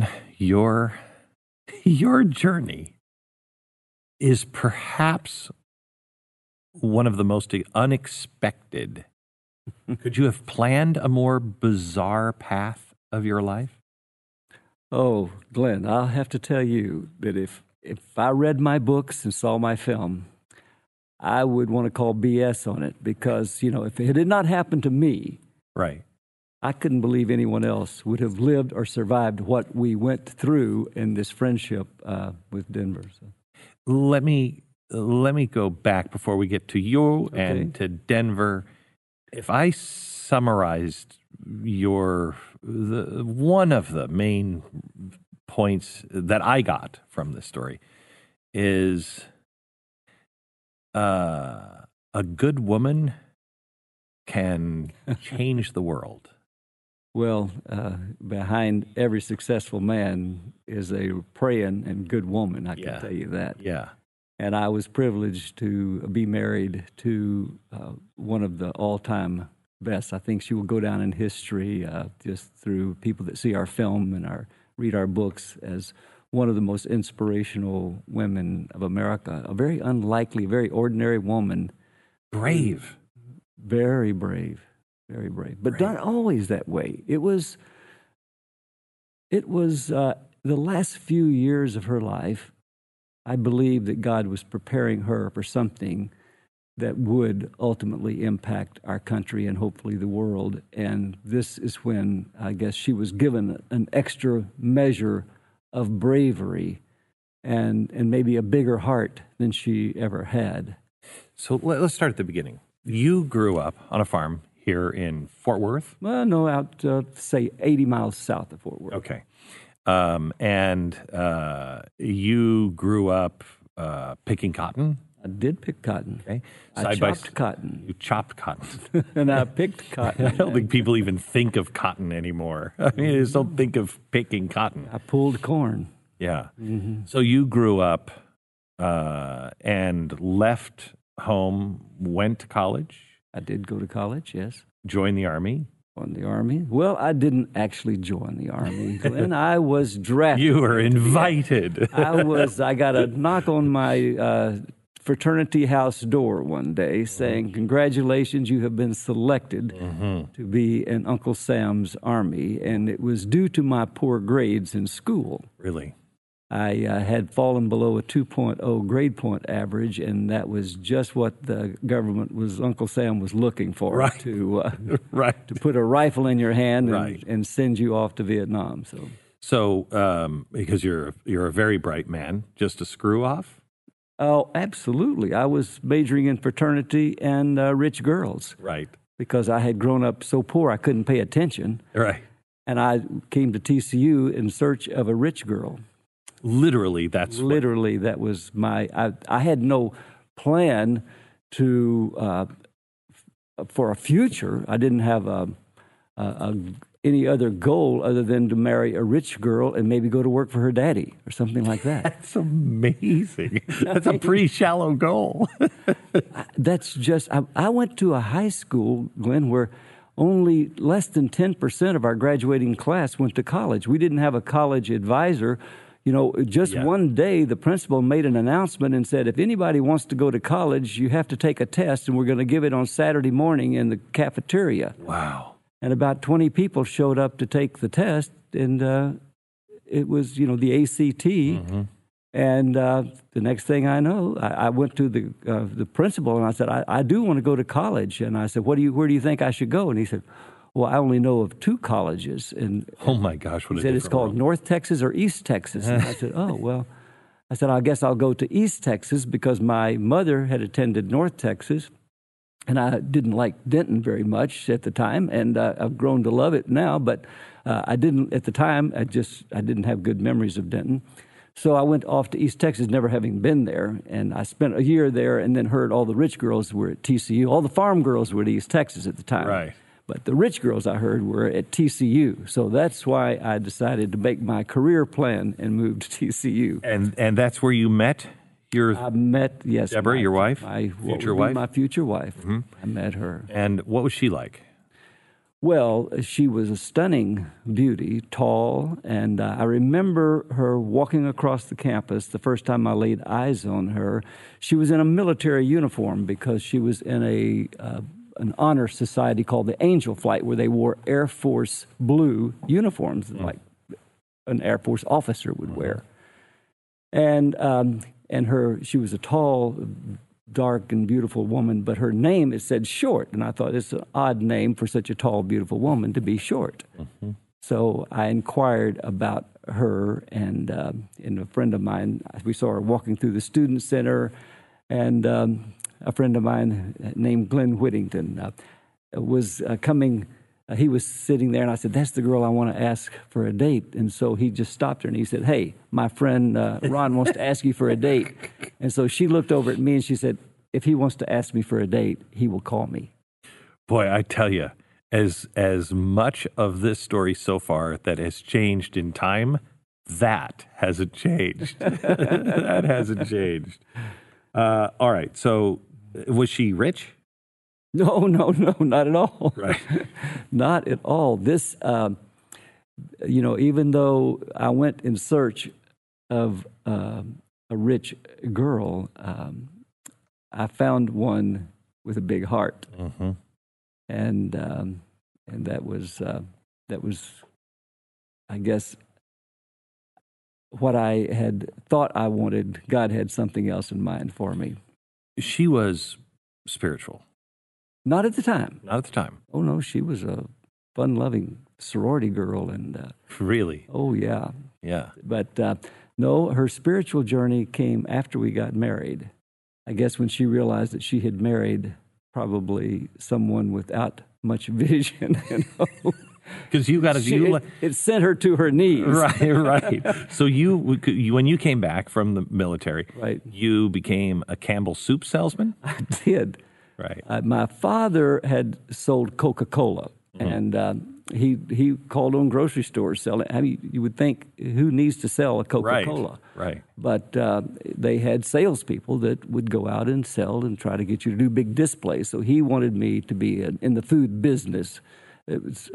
Ron, your journey is perhaps one of the most unexpected. Could you have planned a more bizarre path of your life? Oh, Glenn, I'll have to tell you that if I read my books and saw my film, I would want to call BS on it because, you know, if it had not happened to me, right, I couldn't believe anyone else would have lived or survived what we went through in this friendship with Denver. So. Let me go back before we get to you and to Denver. If I summarized one of the main points that I got from this story is a good woman can change the world. Well, behind every successful man is a praying and good woman, I can tell you that. Yeah. And I was privileged to be married to one of the all-time best. I think she will go down in history just through people that see our film and read our books as one of the most inspirational women of America. A very unlikely, very ordinary woman. Brave. Very brave. Very brave. But not always that way. It was the last few years of her life, I believe that God was preparing her for something that would ultimately impact our country and hopefully the world. And this is when, I guess, she was given an extra measure of bravery and maybe a bigger heart than she ever had. So let's start at the beginning. You grew up on a farm here in Fort Worth? Well, no, out, say, 80 miles south of Fort Worth. Okay. And you grew up picking cotton? I did pick cotton. Okay. I chopped cotton. You chopped cotton. And I picked cotton. I don't think people even think of cotton anymore. I mean, they just don't think of picking cotton. I pulled corn. Yeah. Mm-hmm. So you grew up and left home, went to college? I did go to college, yes. Joined the Army? On the Army? Well, I didn't actually join the Army, Glenn. I was drafted. You were invited. I got a knock on my fraternity house door one day saying, "Congratulations, you have been selected to be in Uncle Sam's Army." And it was due to my poor grades in school. Really? I had fallen below a 2.0 grade point average, and that was just what the government Uncle Sam was looking for, to put a rifle in your hand and send you off to Vietnam. So, because you're a very bright man, just a screw off? Oh, absolutely. I was majoring in fraternity and rich girls. Right. Because I had grown up so poor I couldn't pay attention. Right. And I came to TCU in search of a rich girl. That was my. I had no plan for a future. I didn't have any other goal other than to marry a rich girl and maybe go to work for her daddy or something like that. That's amazing. That's a pretty shallow goal. That's just. I went to a high school, Glenn, where only less than 10% of our graduating class went to college. We didn't have a college advisor. You know, just one day, the principal made an announcement and said, if anybody wants to go to college, you have to take a test, and we're going to give it on Saturday morning in the cafeteria. Wow. And about 20 people showed up to take the test, and it was, you know, the ACT. Mm-hmm. And the next thing I know, I went to the principal, and I said, I do want to go to college. And I said, where do you think I should go? And he said, well, I only know of two colleges. And oh, my gosh, what a different world. He said, it's called North Texas or East Texas. And I said, oh, well, I guess I'll go to East Texas because my mother had attended North Texas, and I didn't like Denton very much at the time, and I've grown to love it now, but I didn't at the time. I didn't have good memories of Denton. So I went off to East Texas, never having been there, and I spent a year there and then heard all the rich girls were at TCU. All the farm girls were at East Texas at the time. Right. But the rich girls, I heard, were at TCU. So that's why I decided to make my career plan and move to TCU. And that's where you met your... I met, yes. Deborah, your wife? My future wife? My future wife. Mm-hmm. I met her. And what was she like? Well, she was a stunning beauty, tall, and I remember her walking across the campus the first time I laid eyes on her. She was in a military uniform because she was in an honor society called the Angel Flight, where they wore Air Force blue uniforms like an Air Force officer would wear. And she was a tall, dark and beautiful woman, but her name, it said Short. And I thought, it's an odd name for such a tall, beautiful woman to be short. Mm-hmm. So I inquired about her, and a friend of mine, we saw her walking through the student center, and a friend of mine named Glenn Whittington was coming. He was sitting there, and I said, that's the girl I want to ask for a date. And so he just stopped her, and he said, hey, my friend Ron wants to ask you for a date. And so she looked over at me, and she said, if he wants to ask me for a date, he will call me. Boy, I tell you, as much of this story so far that has changed in time, that hasn't changed. That hasn't changed. All right, so was she rich? No, not at all. Right. Not at all. This, even though I went in search of a rich girl, I found one with a big heart, mm-hmm. and that was, I guess, what I had thought I wanted. God had something else in mind for me. She was spiritual. Not at the time. Not at the time. Oh, no, she was a fun-loving sorority girl. And really? Oh, yeah. Yeah. But no, her spiritual journey came after we got married. I guess when she realized that she had married probably someone without much vision. Because you got to... It sent her to her knees. Right. So you when you came back from the military, you became a Campbell soup salesman? I did. Right. My father had sold Coca-Cola, and he called on grocery stores selling. I mean, you would think, who needs to sell a Coca-Cola? Right. But they had salespeople that would go out and sell and try to get you to do big displays. So he wanted me to be in the food business. It was,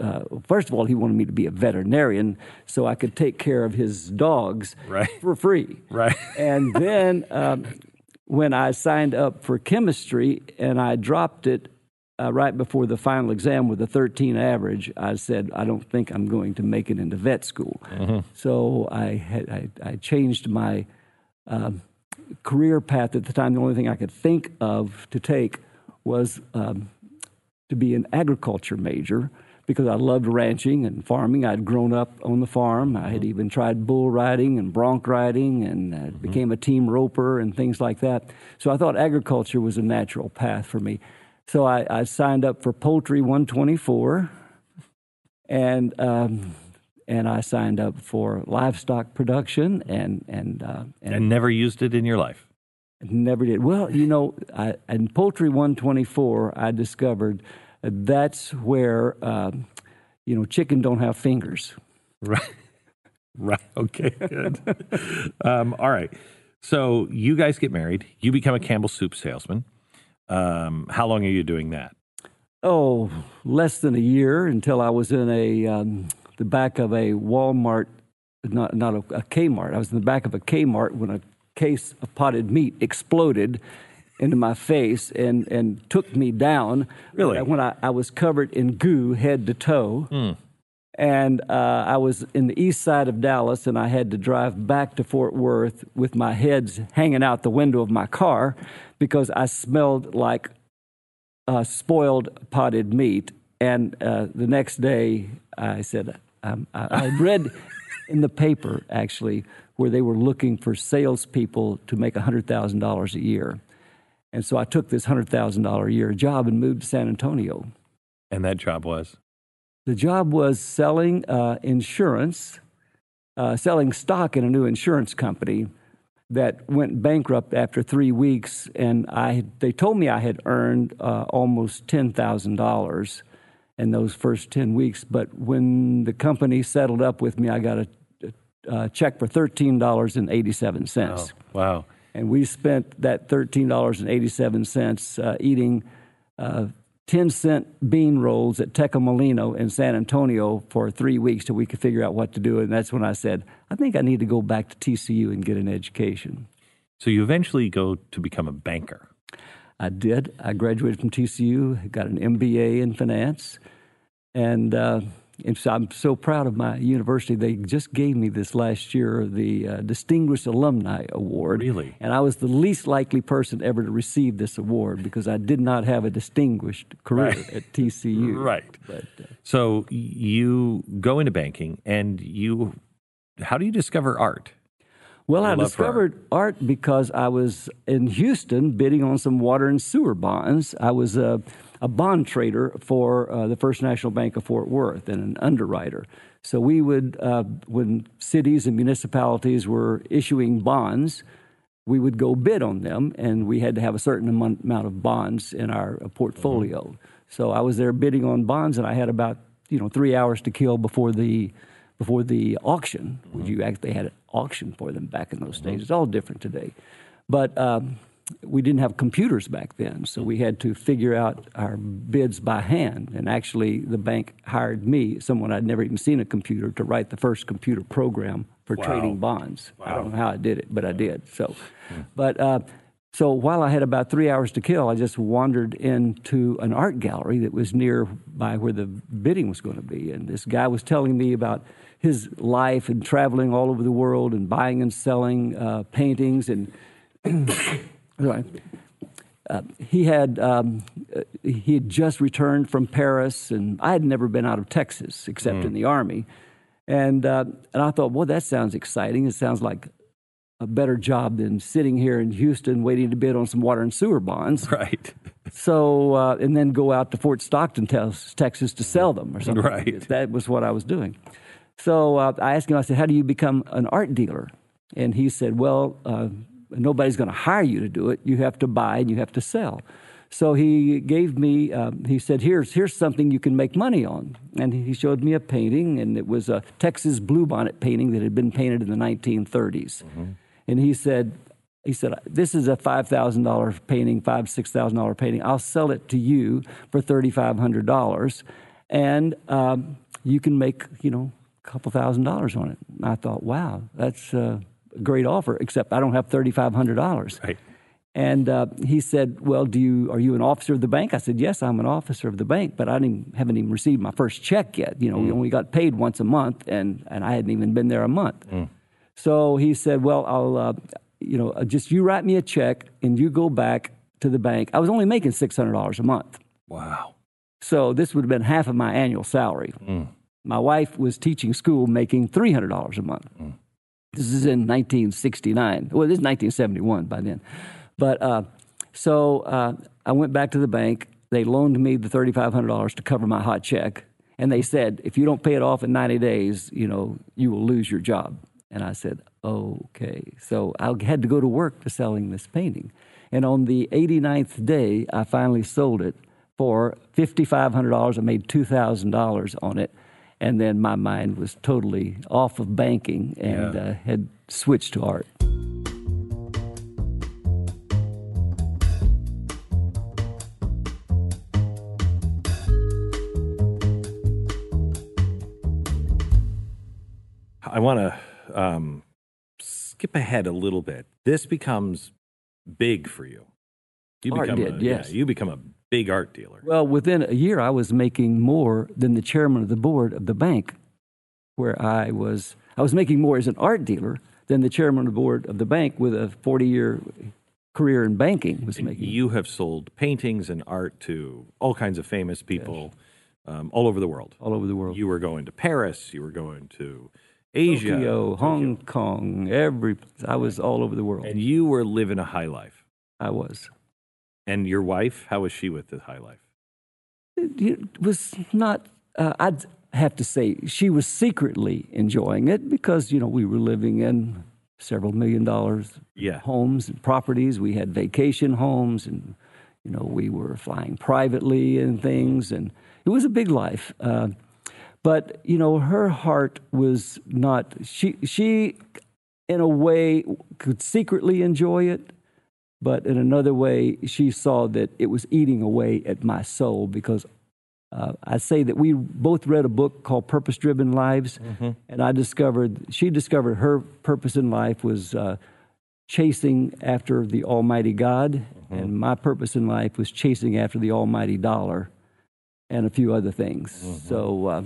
first of all, he wanted me to be a veterinarian so I could take care of his dogs for free. Right. And then... when I signed up for chemistry and I dropped it right before the final exam with a 13 average, I said, I don't think I'm going to make it into vet school. Mm-hmm. So I changed my career path at the time. The only thing I could think of to take was to be an agriculture major because I loved ranching and farming. I'd grown up on the farm. I had even tried bull riding and bronc riding and became a team roper and things like that. So I thought agriculture was a natural path for me. So I signed up for Poultry 124, and I signed up for livestock production and never used it in your life? Never did. Well, in Poultry 124, I discovered... that's where, chicken don't have fingers. Right. Okay, good. All right. So you guys get married. You become a Campbell soup salesman. How long are you doing that? Oh, less than a year until I was in the back of a Walmart, not a Kmart. I was in the back of a Kmart when a case of potted meat exploded into my face and took me down. Really? When I was covered in goo head to toe. Mm. And I was in the east side of Dallas, and I had to drive back to Fort Worth with my heads hanging out the window of my car because I smelled like spoiled potted meat. And the next day I said, I read in the paper, actually, where they were looking for salespeople to make $100,000 a year. And so I took this $100,000 a year job and moved to San Antonio. And that job was? The job was selling insurance, selling stock in a new insurance company that went bankrupt after 3 weeks. And they told me I had earned almost $10,000 in those first 10 weeks. But when the company settled up with me, I got a check for $13.87. Oh, wow. And we spent that $13.87 eating 10-cent bean rolls at Tecamolino in San Antonio for 3 weeks till we could figure out what to do. And that's when I said, I think I need to go back to TCU and get an education. So you eventually go to become a banker. I did. I graduated from TCU, got an MBA in finance. And so I'm so proud of my university. They just gave me this last year the Distinguished Alumni Award. Really? And I was the least likely person ever to receive this award because I did not have a distinguished career at TCU. Right. But, so you go into banking, and how do you discover art? Well, I discovered art because I was in Houston bidding on some water and sewer bonds. I was a bond trader for the First National Bank of Fort Worth and an underwriter. So we would, when cities and municipalities were issuing bonds, we would go bid on them, and we had to have a certain amount of bonds in our portfolio. Mm-hmm. So I was there bidding on bonds, and I had about 3 hours to kill before the auction. Mm-hmm. You actually had an auction for them back in those days. Mm-hmm. It's all different today. But we didn't have computers back then, so we had to figure out our bids by hand. And actually, the bank hired me, someone I'd never even seen a computer, to write the first computer program for trading bonds. Wow. I don't know how I did it, but I did. So, so while I had about 3 hours to kill, I just wandered into an art gallery that was nearby where the bidding was going to be. And this guy was telling me about his life and traveling all over the world and buying and selling paintings. And he had just returned from Paris, and I had never been out of Texas except in the Army. And I thought, well, that sounds exciting. It sounds like a better job than sitting here in Houston waiting to bid on some water and sewer bonds. Right. So, and then go out to Fort Stockton, Texas to sell them or something. Right. Like that was what I was doing. So I asked him, I said, how do you become an art dealer? And he said, well, nobody's going to hire you to do it. You have to buy and you have to sell. So he gave me, he said, here's something you can make money on. And he showed me a painting, and it was a Texas bluebonnet painting that had been painted in the 1930s. Mm-hmm. And he said, this is a $5,000 painting, $6,000 painting. I'll sell it to you for $3,500, and you can make, a couple $1,000 on it. And I thought, wow, that's great offer, except I don't have $3,500. Right. And he said, well, are you an officer of the bank? I said, yes, I'm an officer of the bank, but I haven't even received my first check yet. We only got paid once a month, and I hadn't even been there a month. Mm. So he said, well, I'll, just you write me a check, and you go back to the bank. I was only making $600 a month. Wow. So this would have been half of my annual salary. Mm. My wife was teaching school making $300 a month. Mm. This is in 1969. Well, this is 1971 by then. But so I went back to the bank. They loaned me the $3,500 to cover my hot check. And they said, if you don't pay it off in 90 days, you will lose your job. And I said, okay. So I had to go to work to selling this painting. And on the 89th day, I finally sold it for $5,500. I made $2,000 on it. And then my mind was totally off of banking and had switched to art. I want to skip ahead a little bit. This becomes big for you. You become a big art dealer. Well, within a year, I was making more than the chairman of the board of the bank, where I was making more as an art dealer than the chairman of the board of the bank with a 40-year career in banking was making. You have sold paintings and art to all kinds of famous people all over the world. All over the world. You were going to Paris. You were going to Asia. Tokyo, Hong Kong, I was all over the world. And you were living a high life. I was. And your wife, how was she with the high life? It was not, I'd have to say, she was secretly enjoying it because, we were living in several $1 million homes and properties. We had vacation homes and, we were flying privately and things. And it was a big life. But, her heart was not, she in a way could secretly enjoy it. But in another way, she saw that it was eating away at my soul, because I say that we both read a book called Purpose Driven Lives, mm-hmm. and she discovered her purpose in life was chasing after the Almighty God, mm-hmm. and my purpose in life was chasing after the Almighty dollar and a few other things. Mm-hmm. So,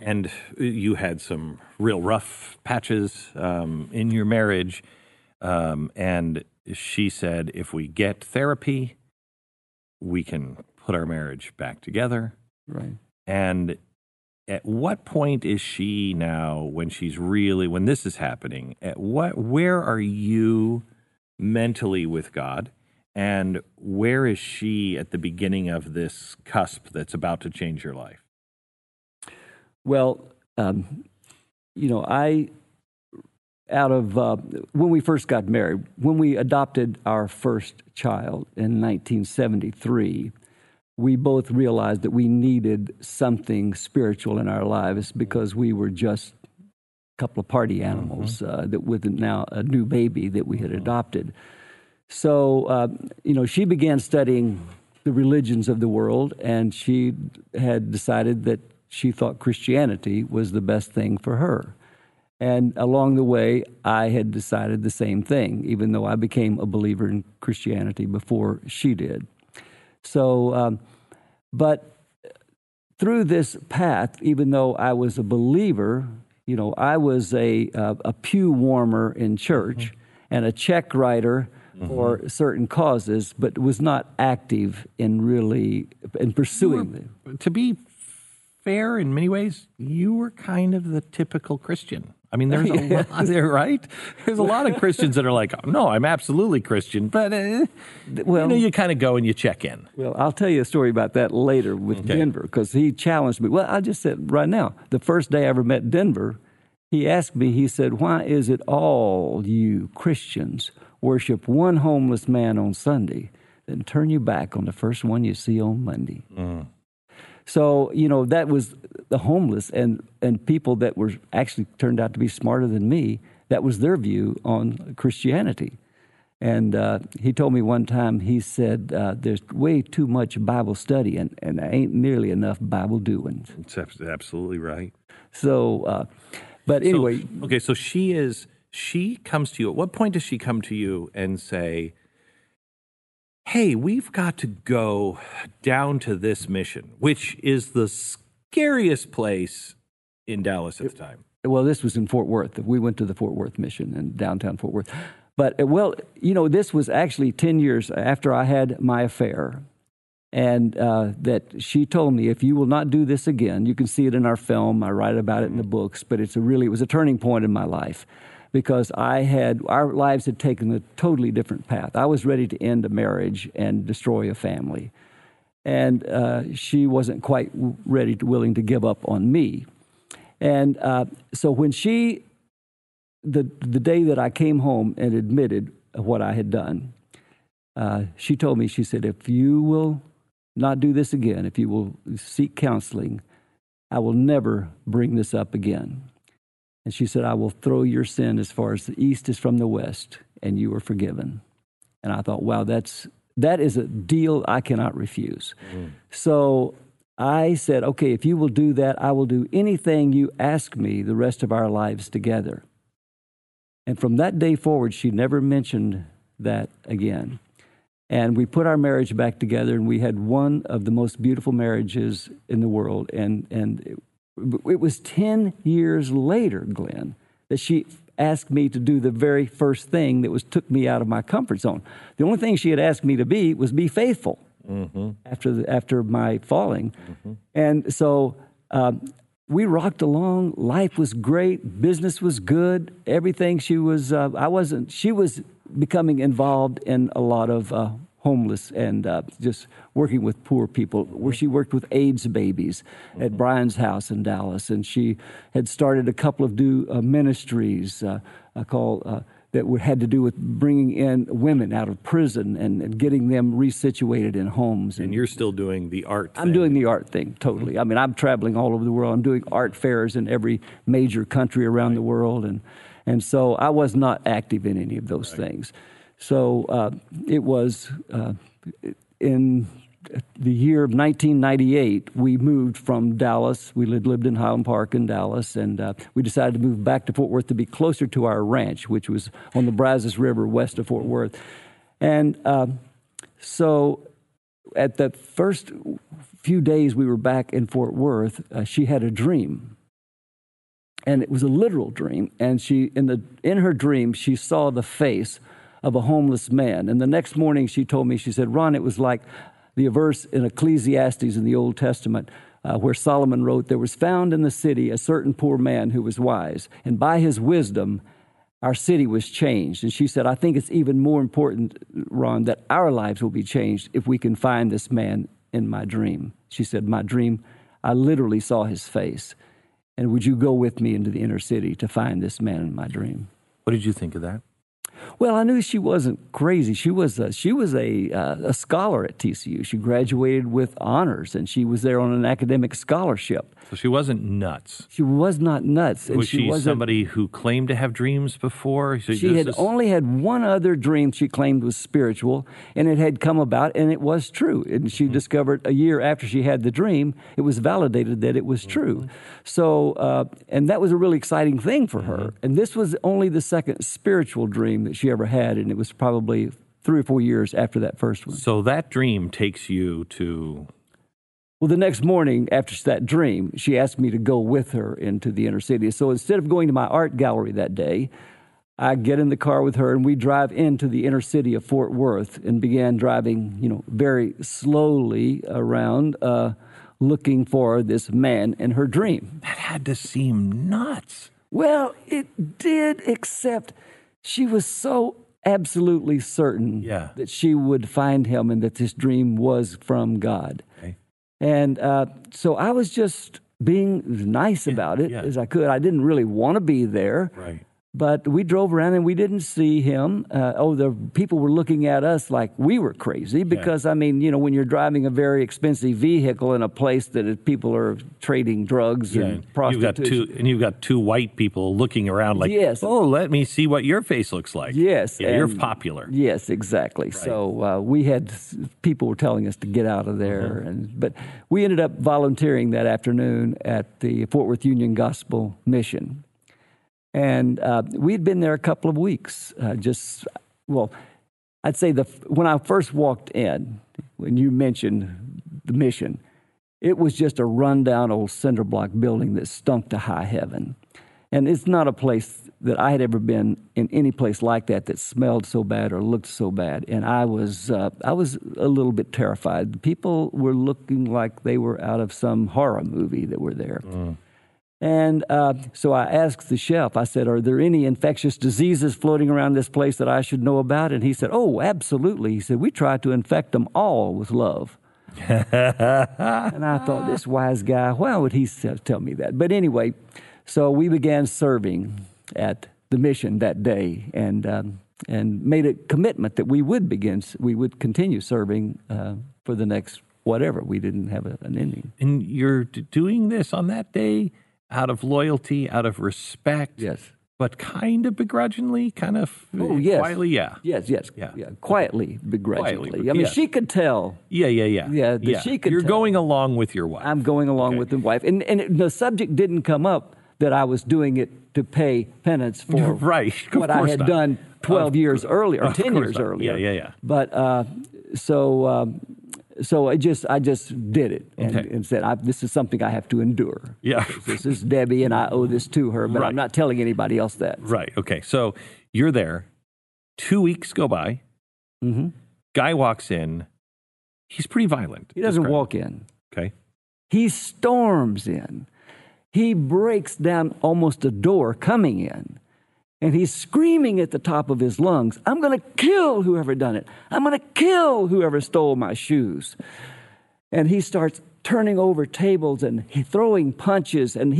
and you had some real rough patches in your marriage, and she said, if we get therapy, we can put our marriage back together. Right. And at what point is she now, when she's really, when this is happening, at what, where are you mentally with God? And where is she at the beginning of this cusp that's about to change your life? Well, when we first got married, when we adopted our first child in 1973, we both realized that we needed something spiritual in our lives, because we were just a couple of party animals, mm-hmm. That with now a new baby that we had mm-hmm. adopted. So, she began studying the religions of the world, and she had decided that she thought Christianity was the best thing for her. And along the way, I had decided the same thing, even though I became a believer in Christianity before she did. So, but through this path, even though I was a believer, I was a pew warmer in church mm-hmm. and a check writer mm-hmm. for certain causes, but was not active in pursuing them. To be fair, in many ways, you were kind of the typical Christian. I mean, there's a lot there, right? There's a lot of Christians that are like, oh, no, I'm absolutely Christian. But, you kind of go and you check in. Well, I'll tell you a story about that later with Denver, because he challenged me. Well, I just said right now, the first day I ever met Denver, he asked me, he said, why is it all you Christians worship one homeless man on Sunday, then turn your back on the first one you see on Monday? Mm. So, that was the homeless and people that were actually turned out to be smarter than me. That was their view on Christianity. And he told me one time, he said, there's way too much Bible study and there ain't nearly enough Bible doing. It's absolutely right. So, but anyway. So, okay, so she comes to you. At what point does she come to you and say, hey, we've got to go down to this mission, which is the scariest place in Dallas at the time? Well, this was in Fort Worth. We went to the Fort Worth mission in downtown Fort Worth. But, this was actually 10 years after I had my affair. And that she told me, if you will not do this again, you can see it in our film. I write about it in the books. But it was a turning point in my life, because our lives had taken a totally different path. I was ready to end a marriage and destroy a family. And she wasn't quite willing to give up on me. And so when the day that I came home and admitted what I had done, she told me, she said, if you will not do this again, if you will seek counseling, I will never bring this up again. And she said, I will throw your sin as far as the east is from the west, and you are forgiven. And I thought, wow, that is a deal I cannot refuse. Mm-hmm. So I said, okay, if you will do that, I will do anything you ask me the rest of our lives together. And from that day forward, she never mentioned that again. And we put our marriage back together, and we had one of the most beautiful marriages in the world. It was 10 years later, Glenn, that she asked me to do the very first thing that took me out of my comfort zone. The only thing she had asked me to be was be faithful mm-hmm. after my falling. Mm-hmm. And so we rocked along. Life was great. Business was good. Everything she was becoming involved in a lot of homeless and just working with poor people, where she worked with AIDS babies mm-hmm. at Brian's house in Dallas. And she had started a couple of ministries that had to do with bringing in women out of prison and getting them resituated in homes. And you're still doing the art thing. I'm doing the art thing, totally. Mm-hmm. I mean, I'm traveling all over the world. I'm doing art fairs in every major country around right. the world. And so I was not active in any of those right. things. So it was in the year of 1998, we moved from Dallas. We lived in Highland Park in Dallas, and we decided to move back to Fort Worth to be closer to our ranch, which was on the Brazos River west of Fort Worth. And so at the first few days we were back in Fort Worth, she had a dream. And it was a literal dream. And she, in her dream, she saw the face of a homeless man. And the next morning she told me, she said, "Ron, it was like the verse in Ecclesiastes in the Old Testament where Solomon wrote, 'There was found in the city a certain poor man who was wise, and by his wisdom our city was changed.'" And she said, "I think it's even more important, Ron, that our lives will be changed if we can find this man in my dream." She said, "My dream, I literally saw his face. And would you go with me into the inner city to find this man in my dream?" What did you think of that? Well, I knew she wasn't crazy. She was a scholar at TCU. She graduated with honors, and she was there on an academic scholarship. So she wasn't nuts. She was not nuts. And was she somebody who claimed to have dreams before? She only had one other dream she claimed was spiritual, and it had come about, and it was true. And she discovered a year after she had the dream, it was validated that it was true. So, and that was a really exciting thing for her. And this was only the second spiritual dream that she ever had, and it was probably 3 or 4 years after that first one. So that dream takes you to... Well, the next morning after that dream, she asked me to go with her into the inner city. So instead of going to my art gallery that day, I get in the car with her, and we drive into the inner city of Fort Worth and began driving, very slowly around, looking for this man in her dream. That had to seem nuts. Well, it did, except... she was so absolutely certain that she would find him and that this dream was from God. Okay. And so I was just being nice about it as I could. I didn't really want to be there. Right. But we drove around and we didn't see him. The people were looking at us like we were crazy because, when you're driving a very expensive vehicle in a place that people are trading drugs and prostitution. You've got two white people looking around like, let me see what your face looks like. Yes. Yeah, you're popular. Yes, exactly. Right. So people were telling us to get out of there. Uh-huh. But we ended up volunteering that afternoon at the Fort Worth Union Gospel Mission. And we'd been there a couple of weeks. I'd say when I first walked in, when you mentioned the mission, it was just a rundown old cinder block building that stunk to high heaven. And it's not a place that I had ever been in any place like that smelled so bad or looked so bad. And I was a little bit terrified. The people were looking like they were out of some horror movie that were there. Mm. And so I asked the chef, I said, "Are there any infectious diseases floating around this place that I should know about?" And he said, "Oh, absolutely." He said, "We try to infect them all with love." And I thought, this wise guy, why would he tell me that? But anyway, so we began serving at the mission that day and made a commitment that we would continue serving for the next whatever. We didn't have an ending. And you're doing this on that day? Out of loyalty, out of respect, but kind of begrudgingly, kind of quietly, quietly, begrudgingly. Quietly, she could tell. She could. You're tell. Going along with your wife. I'm going along with the wife, and the subject didn't come up that I was doing it to pay penance for what I had done 12 years earlier, or 10 years earlier. But So I just did it and said, this is something I have to endure. Yeah. This is Debbie, and I owe this to her, but I'm not telling anybody else that. Right. Okay. So you're there. 2 weeks go by. Mm-hmm. Guy walks in. He's pretty violent. He doesn't walk in. Okay. He storms in. He breaks down almost a door coming in. And he's screaming at the top of his lungs, "I'm going to kill whoever done it. I'm going to kill whoever stole my shoes." And he starts turning over tables and throwing punches. And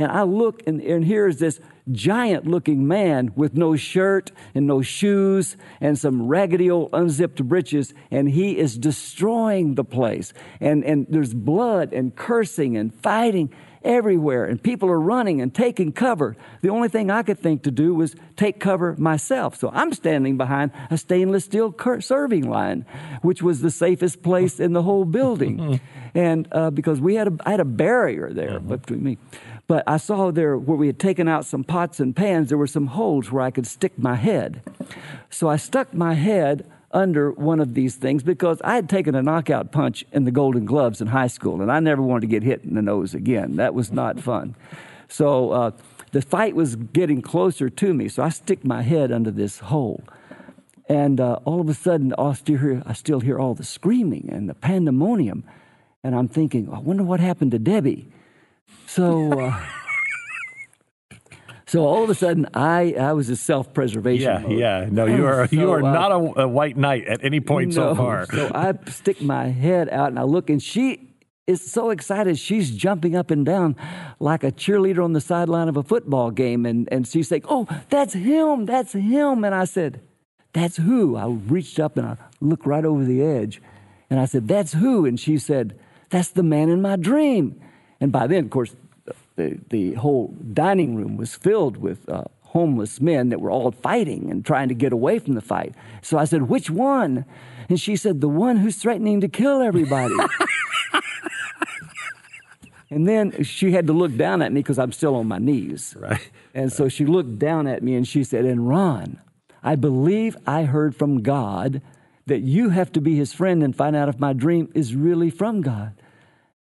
I look, and here's this giant-looking man with no shirt and no shoes and some raggedy old unzipped breeches, and he is destroying the place. And there's blood and cursing and fighting. everywhere, and people are running and taking cover. The only thing I could think to do was take cover myself. So I'm standing behind a stainless steel serving line, which was the safest place in the whole building. And because I had a barrier there between me. But I saw there where we had taken out some pots and pans, there were some holes where I could stick my head. So I stuck my head under one of these things because I had taken a knockout punch in the Golden Gloves in high school, and I never wanted to get hit in the nose again. That was not fun. So the fight was getting closer to me, so I stick my head under this hole. And all of a sudden, I still hear all the screaming and the pandemonium, and I'm thinking, I wonder what happened to Debbie. So... So all of a sudden, I was a self-preservation mode. Yeah. No, you are not a white knight at any point so far. So I stick my head out and I look, and she is so excited. She's jumping up and down like a cheerleader on the sideline of a football game. And she's saying, "Oh, that's him, that's him." And I said, "That's who?" I reached up and I looked right over the edge. And I said, "That's who?" And she said, "That's the man in my dream." And by then, of course, the whole dining room was filled with homeless men that were all fighting and trying to get away from the fight. So I said, "Which one?" And she said, "The one who's threatening to kill everybody." And then she had to look down at me because I'm still on my knees. Right. And so she looked down at me and she said, "And Ron, I believe I heard from God that you have to be his friend and find out if my dream is really from God."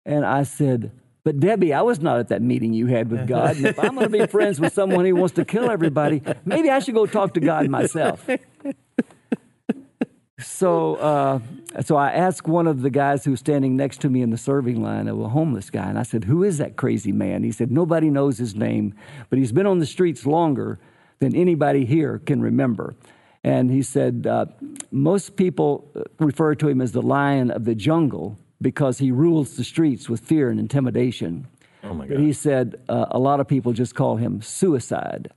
And I said, "But Debbie, I was not at that meeting you had with God. And if I'm going to be friends with someone who wants to kill everybody, maybe I should go talk to God myself." So I asked one of the guys who was standing next to me in the serving line, a homeless guy, and I said, "Who is that crazy man?" He said, "Nobody knows his name, but he's been on the streets longer than anybody here can remember." And he said, "Most people refer to him as the lion of the jungle, because he rules the streets with fear and intimidation." Oh my God. But he said a lot of people just call him suicide,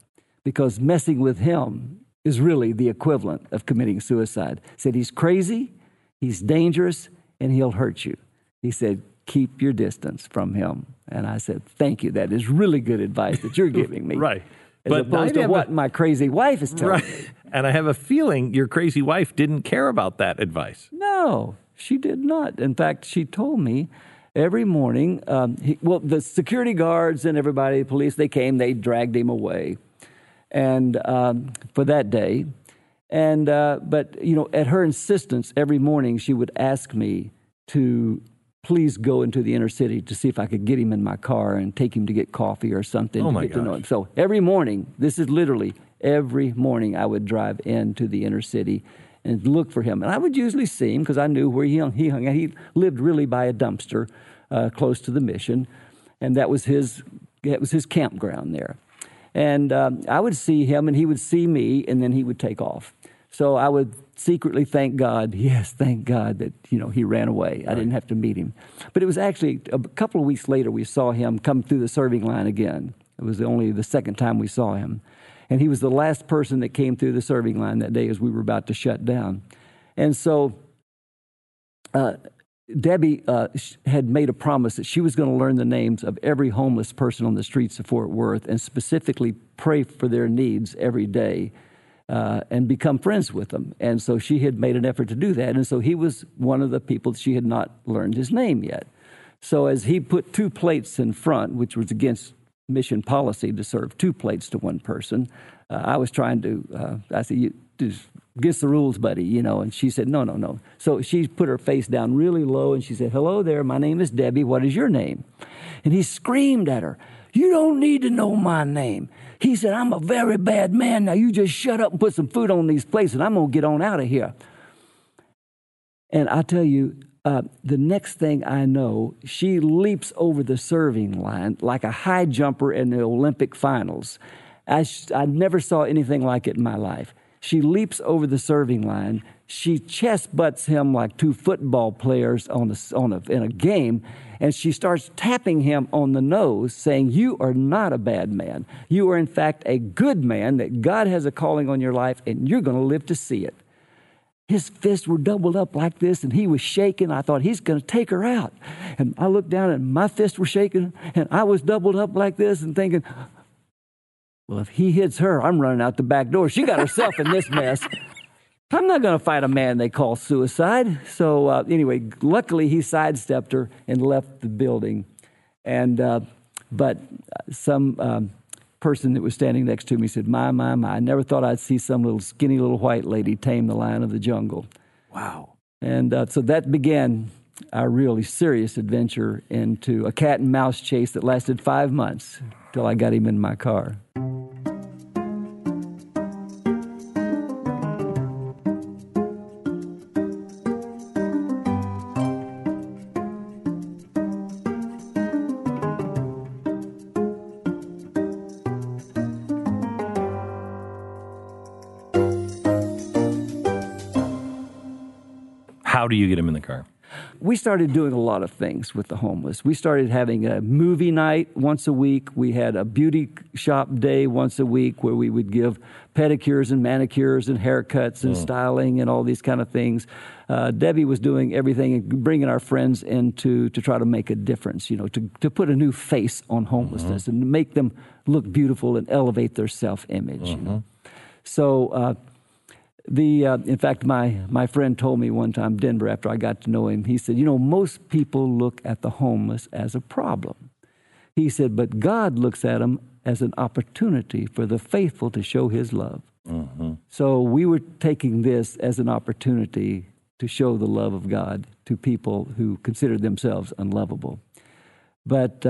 because messing with him is really the equivalent of committing suicide. He said, "He's crazy, he's dangerous, and he'll hurt you." He said, "Keep your distance from him." And I said, "Thank you. That is really good advice that you're giving me." Right. As but opposed to what my crazy wife is telling me. And I have a feeling your crazy wife didn't care about that advice. No. She did not. In fact, she told me every morning, the security guards and everybody, the police, they came, they dragged him away and for that day. And but, you know, at her insistence, every morning she would ask me to please go into the inner city to see if I could get him in my car and take him to get coffee or something to know him. So every morning, this is literally every morning, I would drive into the inner city and look for him. And I would usually see him because I knew where he hung out. He lived really by a dumpster close to the mission, and that was his campground there. And I would see him, and he would see me, and then he would take off. So I would secretly thank God, that, you know, he ran away. I didn't have to meet him. But it was actually a couple of weeks later we saw him come through the serving line again. It was only the second time we saw him. And he was the last person that came through the serving line that day as we were about to shut down. And so Debbie had made a promise that she was going to learn the names of every homeless person on the streets of Fort Worth and specifically pray for their needs every day and become friends with them. And so she had made an effort to do that. And so he was one of the people that she had not learned his name yet. So as he put two plates in front, which was against mission policy to serve two plates to one person. I was trying to, I said, "You just guess the rules, buddy," you know, and she said, no. So she put her face down really low and she said, "Hello there, my name is Debbie. What is your name?" And he screamed at her, "You don't need to know my name." He said, "I'm a very bad man. Now you just shut up and put some food on these plates and I'm going to get on out of here." And I tell you, the next thing I know, she leaps over the serving line like a high jumper in the Olympic finals. I never saw anything like it in my life. She leaps over the serving line. She chest butts him like two football players in a game, and she starts tapping him on the nose, saying, "You are not a bad man. You are, in fact, a good man, that God has a calling on your life, and you're going to live to see it." His fists were doubled up like this, and he was shaking. I thought, he's going to take her out. And I looked down, and my fists were shaking, and I was doubled up like this and thinking, well, if he hits her, I'm running out the back door. She got herself in this mess. I'm not going to fight a man they call suicide. So anyway, luckily he sidestepped her and left the building. And but some person that was standing next to me said, my, I never thought I'd see some little skinny little white lady tame the lion of the jungle. Wow. And so that began our really serious adventure into a cat and mouse chase that lasted 5 months till I got him in my car. How do you get him in the car? We started doing a lot of things with the homeless. We started having a movie night once a week. We had a beauty shop day once a week where we would give pedicures and manicures and haircuts and styling and all these kind of things. Debbie was doing everything and bringing our friends in to try to make a difference, you know, to put a new face on homelessness mm-hmm. and make them look beautiful and elevate their self-image. Mm-hmm. You know? So... in fact, my friend told me one time, Denver, after I got to know him, he said, you know, most people look at the homeless as a problem. He said, but God looks at them as an opportunity for the faithful to show his love. Mm-hmm. So we were taking this as an opportunity to show the love of God to people who considered themselves unlovable. But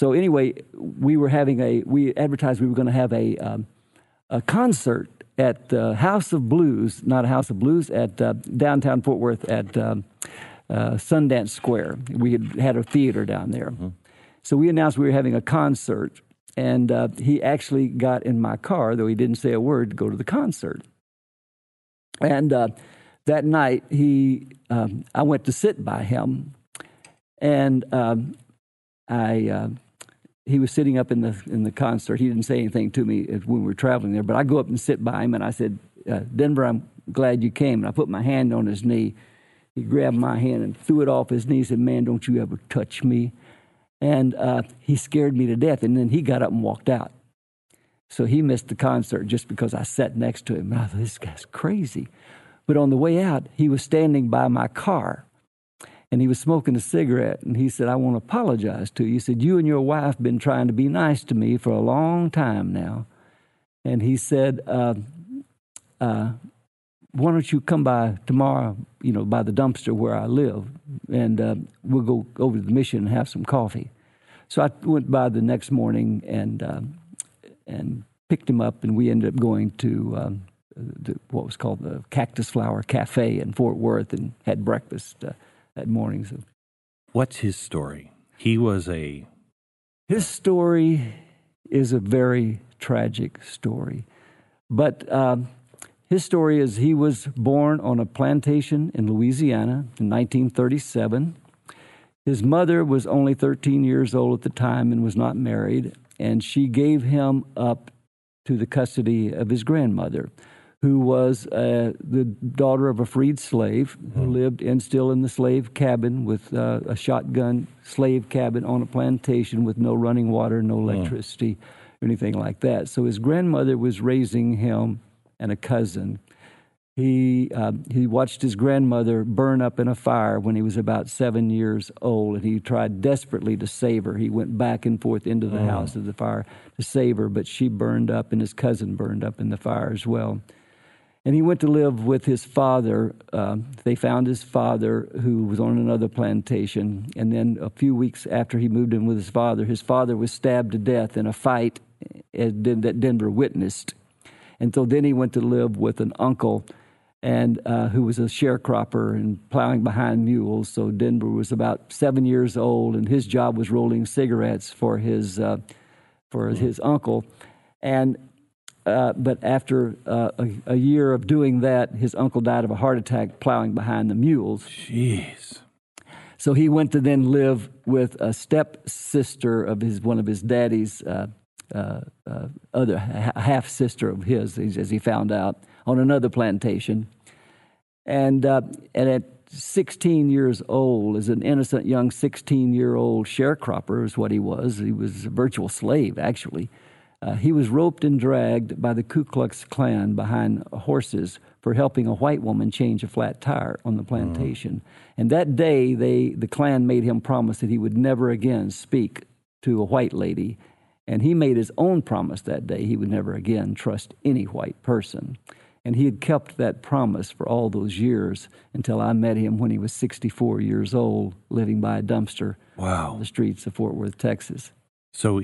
so anyway, we advertised we were going to have a concert at the House of Blues, not House of Blues, at downtown Fort Worth at Sundance Square. We had a theater down there. Mm-hmm. So we announced we were having a concert, and he actually got in my car, though he didn't say a word, to go to the concert. And that night, I went to sit by him, and he was sitting up in the concert. He didn't say anything to me when we were traveling there, but I go up and sit by him, and I said, Denver, I'm glad you came. And I put my hand on his knee. He grabbed my hand and threw it off his knee and said, man, don't you ever touch me. And he scared me to death, and then he got up and walked out. So he missed the concert just because I sat next to him. And I thought, this guy's crazy. But on the way out, he was standing by my car, and he was smoking a cigarette, and he said, I want to apologize to you. He said, you and your wife have been trying to be nice to me for a long time now. And he said, why don't you come by tomorrow, you know, by the dumpster where I live, and we'll go over to the mission and have some coffee. So I went by the next morning and picked him up, and we ended up going to what was called the Cactus Flower Cafe in Fort Worth and had breakfast that morning. So, what's his story? His story is a very tragic story, but his story is he was born on a plantation in Louisiana in 1937. His mother was only 13 years old at the time and was not married, and she gave him up to the custody of his grandmother, who was the daughter of a freed slave who lived still in the slave cabin with a shotgun slave cabin on a plantation with no running water, no electricity, or anything like that. So his grandmother was raising him and a cousin. He watched his grandmother burn up in a fire when he was about 7 years old, and he tried desperately to save her. He went back and forth into the house of the fire to save her, but she burned up, and his cousin burned up in the fire as well. And he went to live with his father. They found his father, who was on another plantation. And then a few weeks after he moved in with his father was stabbed to death in a fight that Denver witnessed. And so then he went to live with an uncle and who was a sharecropper and plowing behind mules. So Denver was about 7 years old, and his job was rolling cigarettes for his uncle. And but after a year of doing that, his uncle died of a heart attack plowing behind the mules. Jeez. So he went to then live with a stepsister of one of his daddy's other half sister of his, as he found out, on another plantation. And at 16 years old, as an innocent young 16-year-old sharecropper is what he was. He was a virtual slave, actually. He was roped and dragged by the Ku Klux Klan behind horses for helping a white woman change a flat tire on the plantation. And that day, the Klan made him promise that he would never again speak to a white lady. And he made his own promise that day he would never again trust any white person. And he had kept that promise for all those years until I met him when he was 64 years old, living by a dumpster on the streets of Fort Worth, Texas. So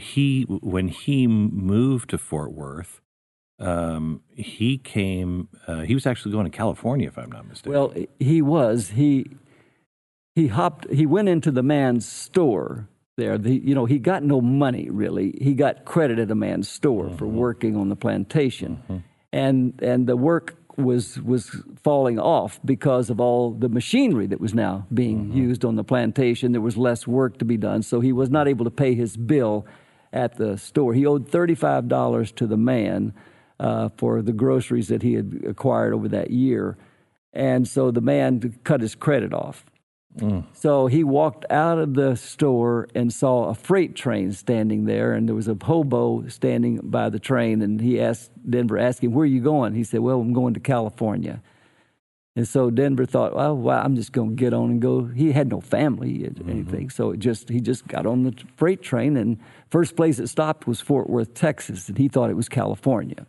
when he moved to Fort Worth, he was actually going to California, if I'm not mistaken. Well, he was. He went into the man's store there. He got no money, really. He got credit at a man's store for working on the plantation. And the work was falling off because of all the machinery that was now being used on the plantation. There was less work to be done, so he was not able to pay his bill at the store. He owed $35 to the man for the groceries that he had acquired over that year, and so the man cut his credit off. So he walked out of the store and saw a freight train standing there, and there was a hobo standing by the train, and he asked him, "Where are you going?" He said, "Well, I'm going to California." And so Denver thought, well, I'm just going to get on and go. He had no family or anything, so he just got on the freight train, and first place it stopped was Fort Worth, Texas, and he thought it was California.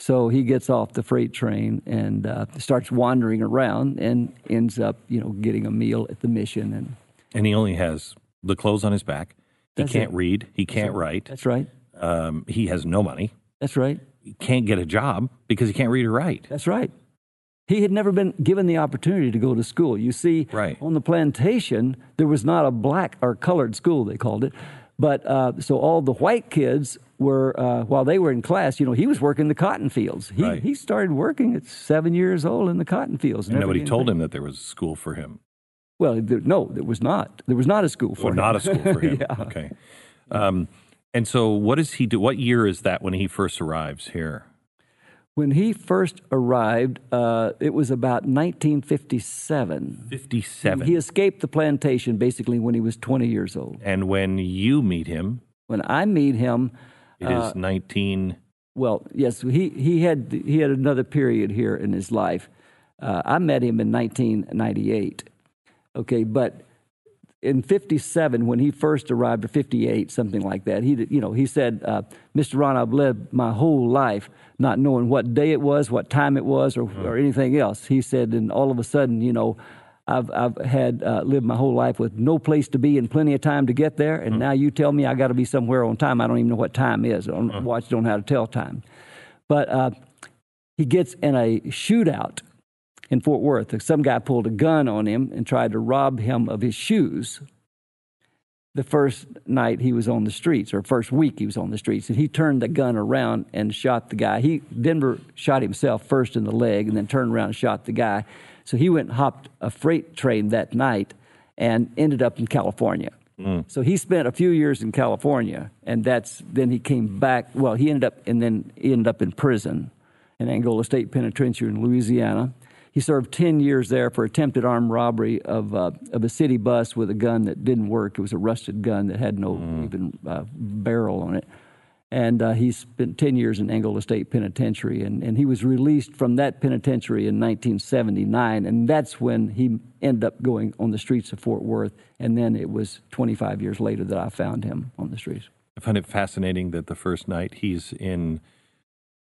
So he gets off the freight train and starts wandering around and ends up, getting a meal at the mission. And he only has the clothes on his back. He can't read. He can't write. That's right. He has no money. That's right. He can't get a job because he can't read or write. That's right. He had never been given the opportunity to go to school. You see, on the plantation, there was not a black or colored school, they called it. But so all the white kids were, while they were in class, he was working the cotton fields. He started working at 7 years old in the cotton fields. And nobody told him that there was a school for him. Well, no, there was not. There was not a school for him. Not a school for him. Okay. And so what does he do? What year is that when he first arrives here? When he first arrived, it was about 1957. 57. He escaped the plantation basically when he was 20 years old. And when you meet him? When I meet him, it is 19. Well, yes, he had another period here in his life. I met him in 1998. Okay, but in 57, when he first arrived, or 58, something like that, he said, "Mr. Ron, I've lived my whole life not knowing what day it was, what time it was, or anything else." He said, and all of a sudden, I've lived my whole life with no place to be and plenty of time to get there, and now you tell me I got to be somewhere on time. I don't even know what time is. Watch don't know how to tell time. But he gets in a shootout in Fort Worth. Some guy pulled a gun on him and tried to rob him of his shoes the first night he was on the streets, or first week he was on the streets. And he turned the gun around and shot the guy. Denver shot himself first in the leg and then turned around and shot the guy. So he went and hopped a freight train that night and ended up in California. So he spent a few years in California, and then he came back. Well, he ended up in prison in Angola State Penitentiary in Louisiana. He served 10 years there for attempted armed robbery of a city bus with a gun that didn't work. It was a rusted gun that had no even barrel on it. And he spent 10 years in Angola State Penitentiary, and he was released from that penitentiary in 1979, and that's when he ended up going on the streets of Fort Worth, and then it was 25 years later that I found him on the streets. I find it fascinating that the first night he's in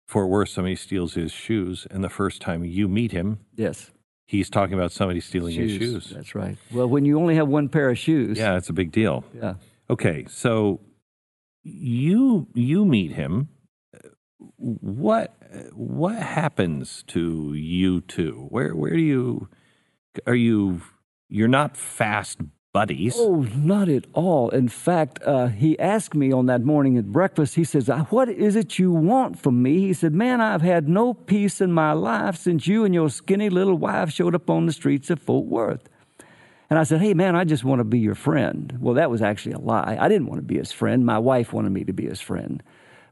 Fort Worth, somebody steals his shoes, and the first time you meet him, he's talking about somebody stealing his shoes. That's right. Well, when you only have one pair of shoes. Yeah, it's a big deal. Yeah. Okay, so you meet him. What happens to you two? Where do you are you? You're not fast buddies. Oh, not at all. In fact, he asked me on that morning at breakfast, he says, "What is it you want from me?" He said, "Man, I've had no peace in my life since you and your skinny little wife showed up on the streets of Fort Worth." And I said, "Hey, man, I just want to be your friend." Well, that was actually a lie. I didn't want to be his friend. My wife wanted me to be his friend.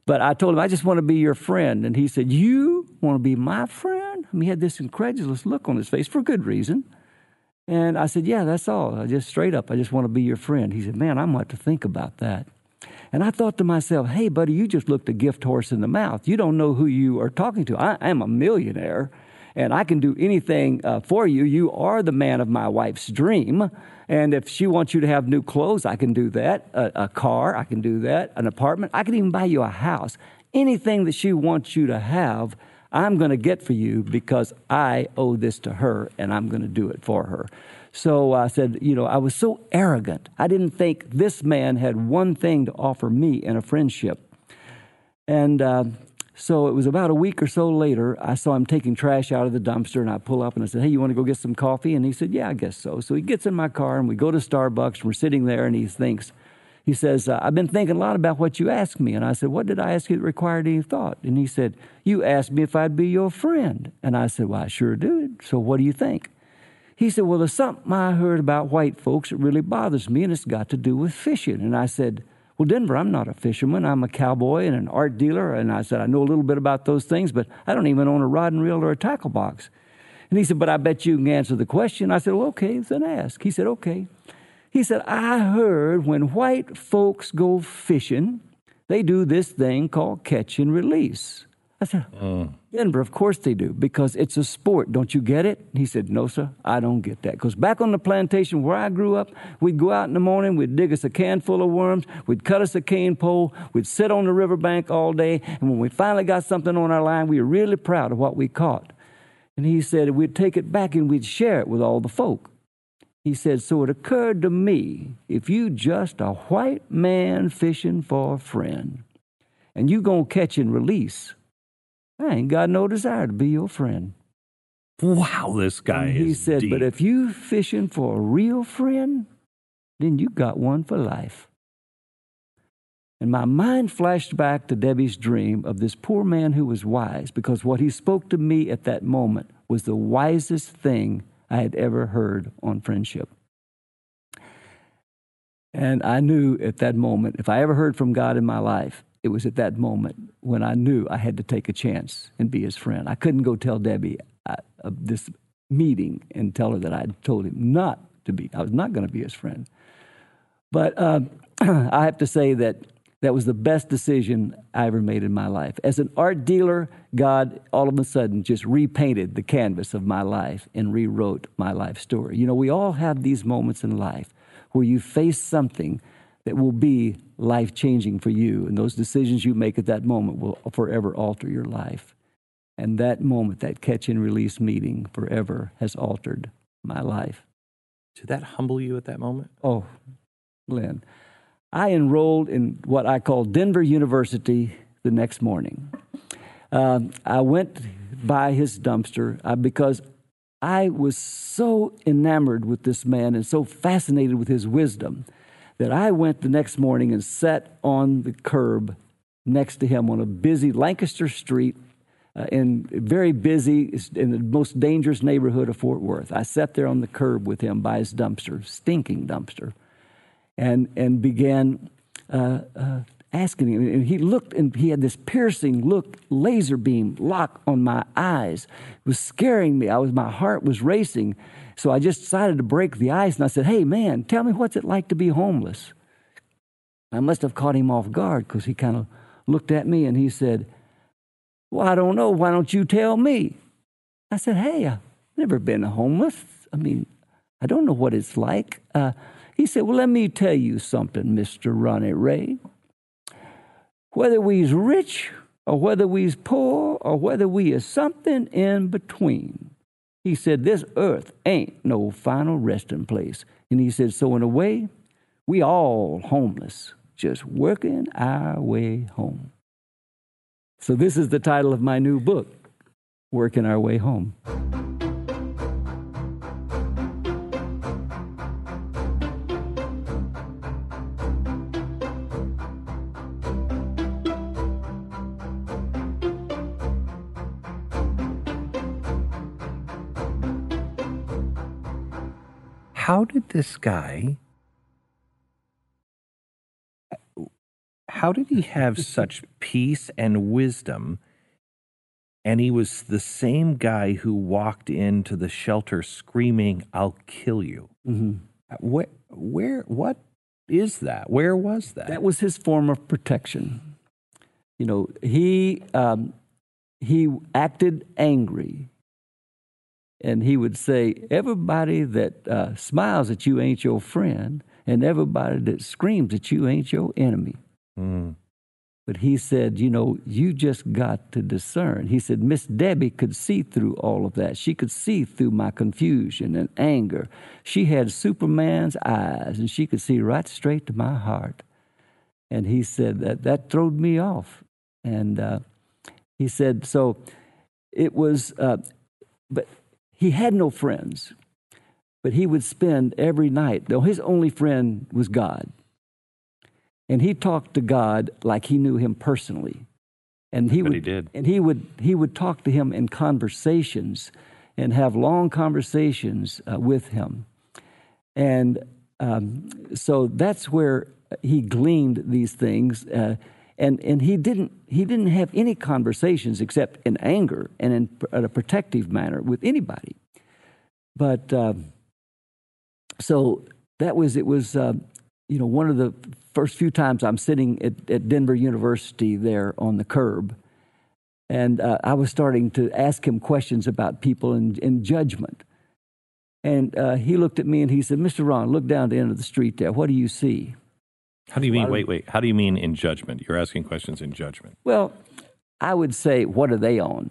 But I told him, "I just want to be your friend." And he said, "You want to be my friend? And he had this incredulous look on his face for good reason. And I said, yeah, that's all. I just straight up, I just want to be your friend. He said, man, I'm going to have to think about that. And I thought to myself, hey, buddy, you just looked a gift horse in the mouth. You don't know who you are talking to. I am a millionaire, and I can do anything for you. You are the man of my wife's dream. And if she wants you to have new clothes, I can do that. A car, I can do that. An apartment, I can even buy you a house. Anything that she wants you to have, I'm going to get for you because I owe this to her and I'm going to do it for her. So I said, you know, I was so arrogant. I didn't think this man had one thing to offer me in a friendship. And so it was about a week or so later, I saw him taking trash out of the dumpster, and I pull up and I said, hey, you want to go get some coffee? And he said, yeah, I guess so. So he gets in my car and we go to Starbucks and we're sitting there and he says, I've been thinking a lot about what you asked me. And I said, what did I ask you that required any thought? And he said, you asked me if I'd be your friend. And I said, well, I sure do. So what do you think? He said, well, there's something I heard about white folks that really bothers me, and it's got to do with fishing. And I said, well, Denver, I'm not a fisherman. I'm a cowboy and an art dealer. And I said, I know a little bit about those things, but I don't even own a rod and reel or a tackle box. And he said, but I bet you can answer the question. I said, well, okay, then ask. He said, okay. He said, I heard when white folks go fishing, they do this thing called catch and release. I said, Denver, of course they do, because it's a sport. Don't you get it? He said, no, sir, I don't get that. Because back on the plantation where I grew up, we'd go out in the morning, we'd dig us a can full of worms, we'd cut us a cane pole, we'd sit on the riverbank all day, and when we finally got something on our line, we were really proud of what we caught. And he said, we'd take it back and we'd share it with all the folk. He said, so it occurred to me, if you just a white man fishing for a friend and you gonna catch and release, I ain't got no desire to be your friend. Wow, this guy is deep. He said, but if you fishing for a real friend, then you got one for life. And my mind flashed back to Debbie's dream of this poor man who was wise, because what he spoke to me at that moment was the wisest thing I had ever heard on friendship. And I knew at that moment, if I ever heard from God in my life, it was at that moment when I knew I had to take a chance and be his friend. I couldn't go tell Debbie this meeting and tell her that I had told him not to be. I was not going to be his friend. But I have to say that was the best decision I ever made in my life. As an art dealer, God all of a sudden just repainted the canvas of my life and rewrote my life story. You know, we all have these moments in life where you face something that will be life-changing for you, and those decisions you make at that moment will forever alter your life. And that moment, that catch and release meeting forever has altered my life. Did that humble you at that moment? Oh, Glenn. I enrolled in what I call Denver University the next morning. I went by his dumpster because I was so enamored with this man and so fascinated with his wisdom that I went the next morning and sat on the curb next to him on a busy Lancaster street in very busy, in the most dangerous neighborhood of Fort Worth. I sat there on the curb with him by his dumpster, stinking dumpster. And began asking him. And he looked, and he had this piercing look, laser beam lock on my eyes. It was scaring me. My heart was racing. So I just decided to break the ice, and I said, hey, man, tell me what's it like to be homeless? I must have caught him off guard because he kind of looked at me, and he said, well, I don't know. Why don't you tell me? I said, hey, I've never been homeless. I mean, I don't know what it's like. He said, well, let me tell you something, Mr. Ronnie Ray. Whether we's rich or whether we's poor or whether we is something in between, he said, this earth ain't no final resting place. And he said, so in a way, we all homeless, just working our way home. So this is the title of my new book, Working Our Way Home. How did he have such peace and wisdom And he was the same guy who walked into the shelter screaming, "I'll kill you." Mm-hmm. What is that? Where was that? That was his form of protection. You know, he acted angry, and he would say, "Everybody that smiles at you ain't your friend, and everybody that screams at you ain't your enemy." Mm. But he said, you know, you just got to discern. He said, Miss Debbie could see through all of that. She could see through my confusion and anger. She had Superman's eyes, and she could see right straight to my heart. And he said that throwed me off. And he said, so it was, but he had no friends. But he would spend every night, though his only friend was God. And he talked to God like he knew him personally, and he would talk to him in conversations, and have long conversations with him, and so that's where he gleaned these things. And he didn't have any conversations except in anger and in a protective manner with anybody. But so that was it was. You know, one of the first few times I'm sitting at Denver University there on the curb, and I was starting to ask him questions about people and judgment. And he looked at me and he said, "Mr. Ron, look down the end of the street there. What do you see?" How do you mean, wait. How do you mean in judgment? You're asking questions in judgment. Well, I would say, what are they on?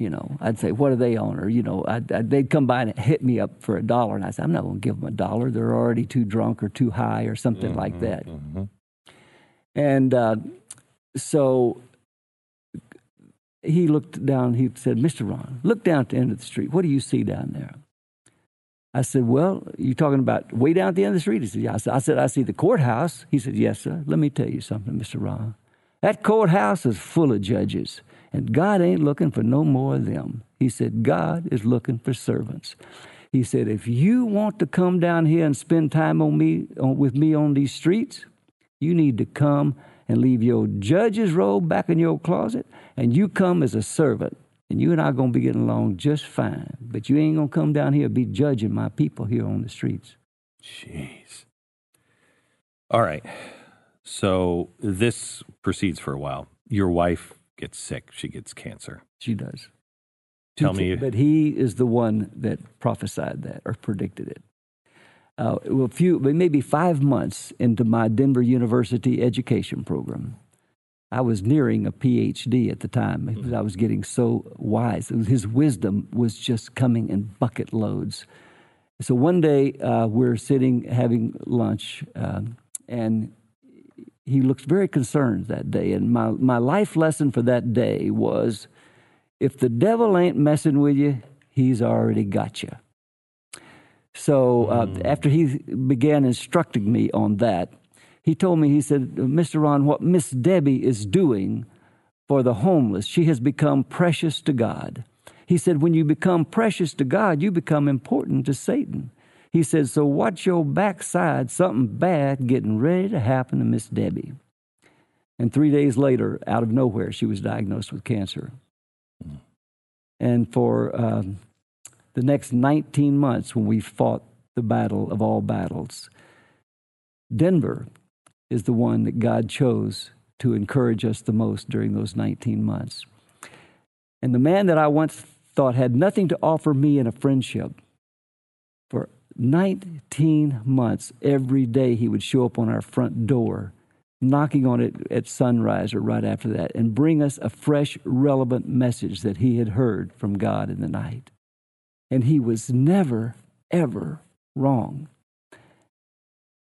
You know, I'd say, what are they on? Or, you know, they'd come by and hit me up for $1. And I said, I'm not going to give them $1. They're already too drunk or too high or something mm-hmm, like that. Mm-hmm. And so he looked down. He said, Mr. Ron, look down at the end of the street. What do you see down there? I said, well, you're talking about way down at the end of the street? He said, yeah. I said, I see the courthouse. He said, yes, sir. Let me tell you something, Mr. Ron. That courthouse is full of judges. And God ain't looking for no more of them. He said, God is looking for servants. He said, if you want to come down here and spend time with me on these streets, you need to come and leave your judge's robe back in your closet, and you come as a servant. And you and I are going to be getting along just fine. But you ain't going to come down here and be judging my people here on the streets. Jeez. All right. So this proceeds for a while. Your wife gets sick. She gets cancer. She does. Tell me. But he is the one that prophesied that or predicted it. Maybe 5 months into my Denver University education program, I was nearing a PhD at the time because I was getting so wise. His wisdom was just coming in bucket loads. So one day we're sitting having lunch and he looks very concerned that day. And my life lesson for that day was, if the devil ain't messing with you, he's already got you. So after he began instructing me on that, he told me, he said, Mr. Ron, what Miss Debbie is doing for the homeless, she has become precious to God. He said, when you become precious to God, you become important to Satan. He said, so watch your backside, something bad getting ready to happen to Miss Debbie. And 3 days later, out of nowhere, she was diagnosed with cancer. And for the next 19 months, when we fought the battle of all battles, Denver is the one that God chose to encourage us the most during those 19 months. And the man that I once thought had nothing to offer me in a friendship, for 19 months, every day he would show up on our front door, knocking on it at sunrise or right after that, and bring us a fresh, relevant message that he had heard from God in the night. And he was never, ever wrong.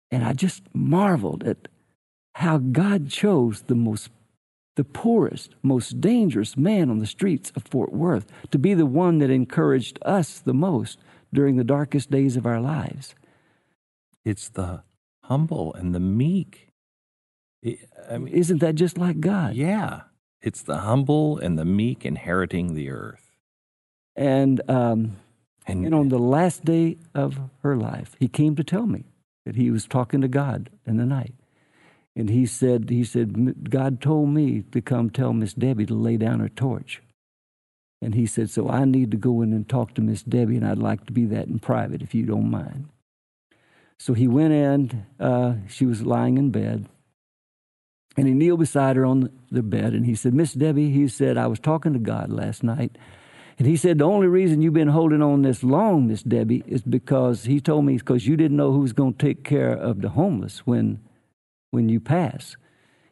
And I just marveled at how God chose the poorest, most dangerous man on the streets of Fort Worth to be the one that encouraged us the most during the darkest days of our lives. It's the humble and the meek. Isn't that just like God? Yeah. It's the humble and the meek inheriting the earth. And on the last day of her life, he came to tell me that he was talking to God in the night. And he said, God told me to come tell Miss Debbie to lay down her torch. And he said, so I need to go in and talk to Miss Debbie, and I'd like to be that in private if you don't mind. So he went in. She was lying in bed. And he kneeled beside her on the bed, and he said, Miss Debbie, he said, I was talking to God last night. And he said, the only reason you've been holding on this long, Miss Debbie, is because he told me, because you didn't know who was going to take care of the homeless when you pass.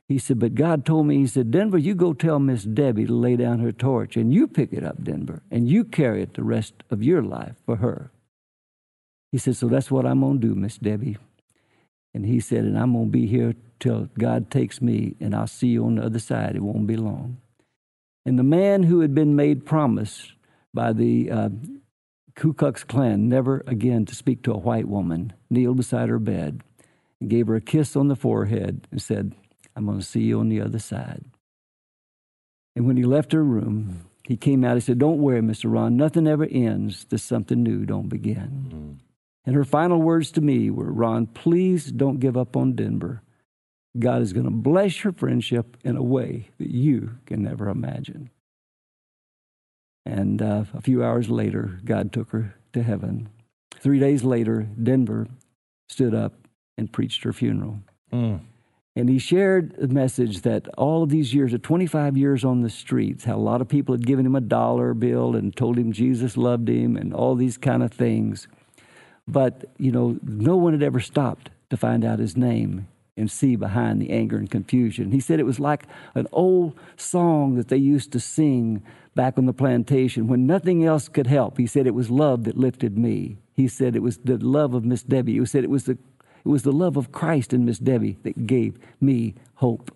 He said, but God told me, he said, Denver, you go tell Miss Debbie to lay down her torch, and you pick it up, Denver, and you carry it the rest of your life for her. He said, so that's what I'm going to do, Miss Debbie. And he said, and I'm going to be here till God takes me, and I'll see you on the other side. It won't be long. And the man who had been made promise by the Ku Klux Klan never again to speak to a white woman kneeled beside her bed and gave her a kiss on the forehead and said, I'm going to see you on the other side. And when he left her room, he came out and said, don't worry, Mr. Ron, nothing ever ends. There's something new don't begin. Mm-hmm. And her final words to me were, Ron, please don't give up on Denver. God is going to bless your friendship in a way that you can never imagine. And a few hours later, God took her to heaven. 3 days later, Denver stood up and preached her funeral. Mm. And he shared a message that all of these years, 25 years on the streets, how a lot of people had given him $1 bill and told him Jesus loved him and all these kind of things. But, you know, no one had ever stopped to find out his name and see behind the anger and confusion. He said it was like an old song that they used to sing back on the plantation when nothing else could help. He said it was love that lifted me. He said it was the love of Miss Debbie. He said it was the love of Christ in Miss Debbie that gave me hope.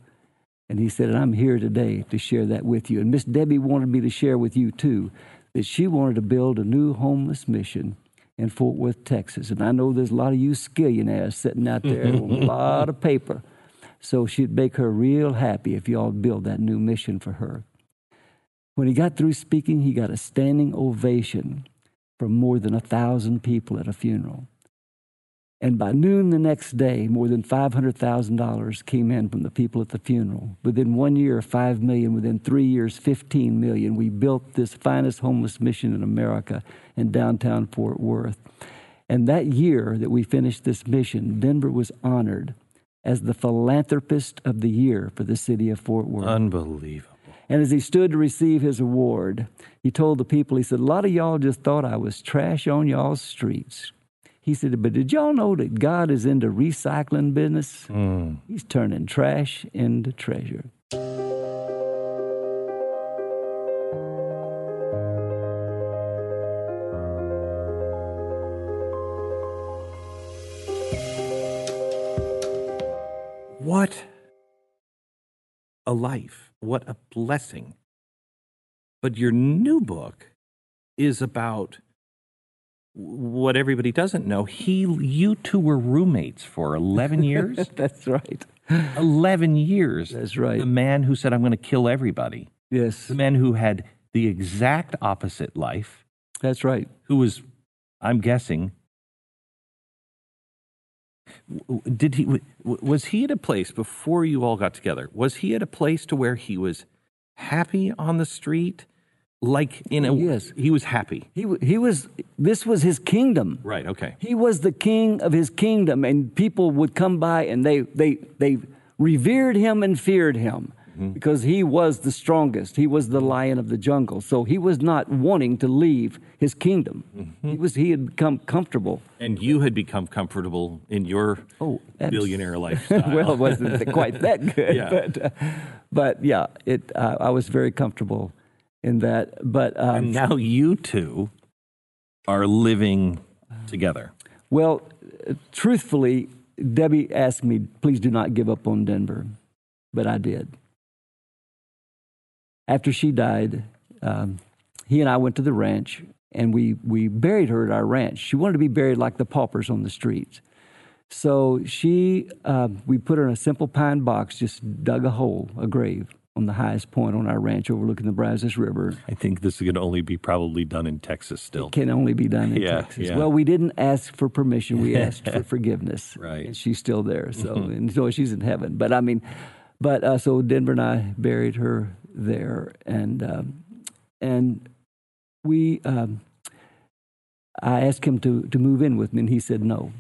And he said, and I'm here today to share that with you. And Miss Debbie wanted me to share with you, too, that she wanted to build a new homeless mission in Fort Worth, Texas. And I know there's a lot of you skillionaires sitting out there with a lot of paper. So she'd make her real happy if y'all build that new mission for her. When he got through speaking, he got a standing ovation from more than 1,000 people at a funeral. And by noon the next day, more than $500,000 came in from the people at the funeral. Within 1 year, $5 million. Within 3 years, $15 million. We built this finest homeless mission in America in downtown Fort Worth. And that year that we finished this mission, Denver was honored as the philanthropist of the year for the city of Fort Worth. Unbelievable. And as he stood to receive his award, he told the people, he said, a lot of y'all just thought I was trash on y'all's streets. He said, but did y'all know that God is into recycling business? Mm. He's turning trash into treasure. What a life. What a blessing. But your new book is about what everybody doesn't know. You two were roommates for 11 years? That's right. 11 years. That's right. The man who said, I'm going to kill everybody. Yes. The man who had the exact opposite life. That's right. Who was, I'm guessing, was he at a place before you all got together? Was he at a place to where he was happy on the street? Like, you know, yes. He was happy. He was, this was his kingdom. Right, okay. He was the king of his kingdom, and people would come by and they revered him and feared him because he was the strongest. He was the lion of the jungle. So he was not wanting to leave his kingdom. Mm-hmm. He had become comfortable. And you had become comfortable in your billionaire lifestyle. Well, it wasn't quite that good. Yeah. But yeah, I was very comfortable in that, but and now you two are living together. Well, truthfully, Debbie asked me, please do not give up on Denver, but I did. After she died, he and I went to the ranch, and we buried her at our ranch. She wanted to be buried like the paupers on the streets. So we put her in a simple pine box, just dug a grave, on the highest point on our ranch overlooking the Brazos River. I think this can only be probably done in Texas still. It can only be done in Texas. Yeah. Well, we didn't ask for permission. We asked for forgiveness. Right. And she's still there. So, and so she's in heaven. But I mean, so Denver and I buried her there. And we, I asked him to move in with me, and he said no.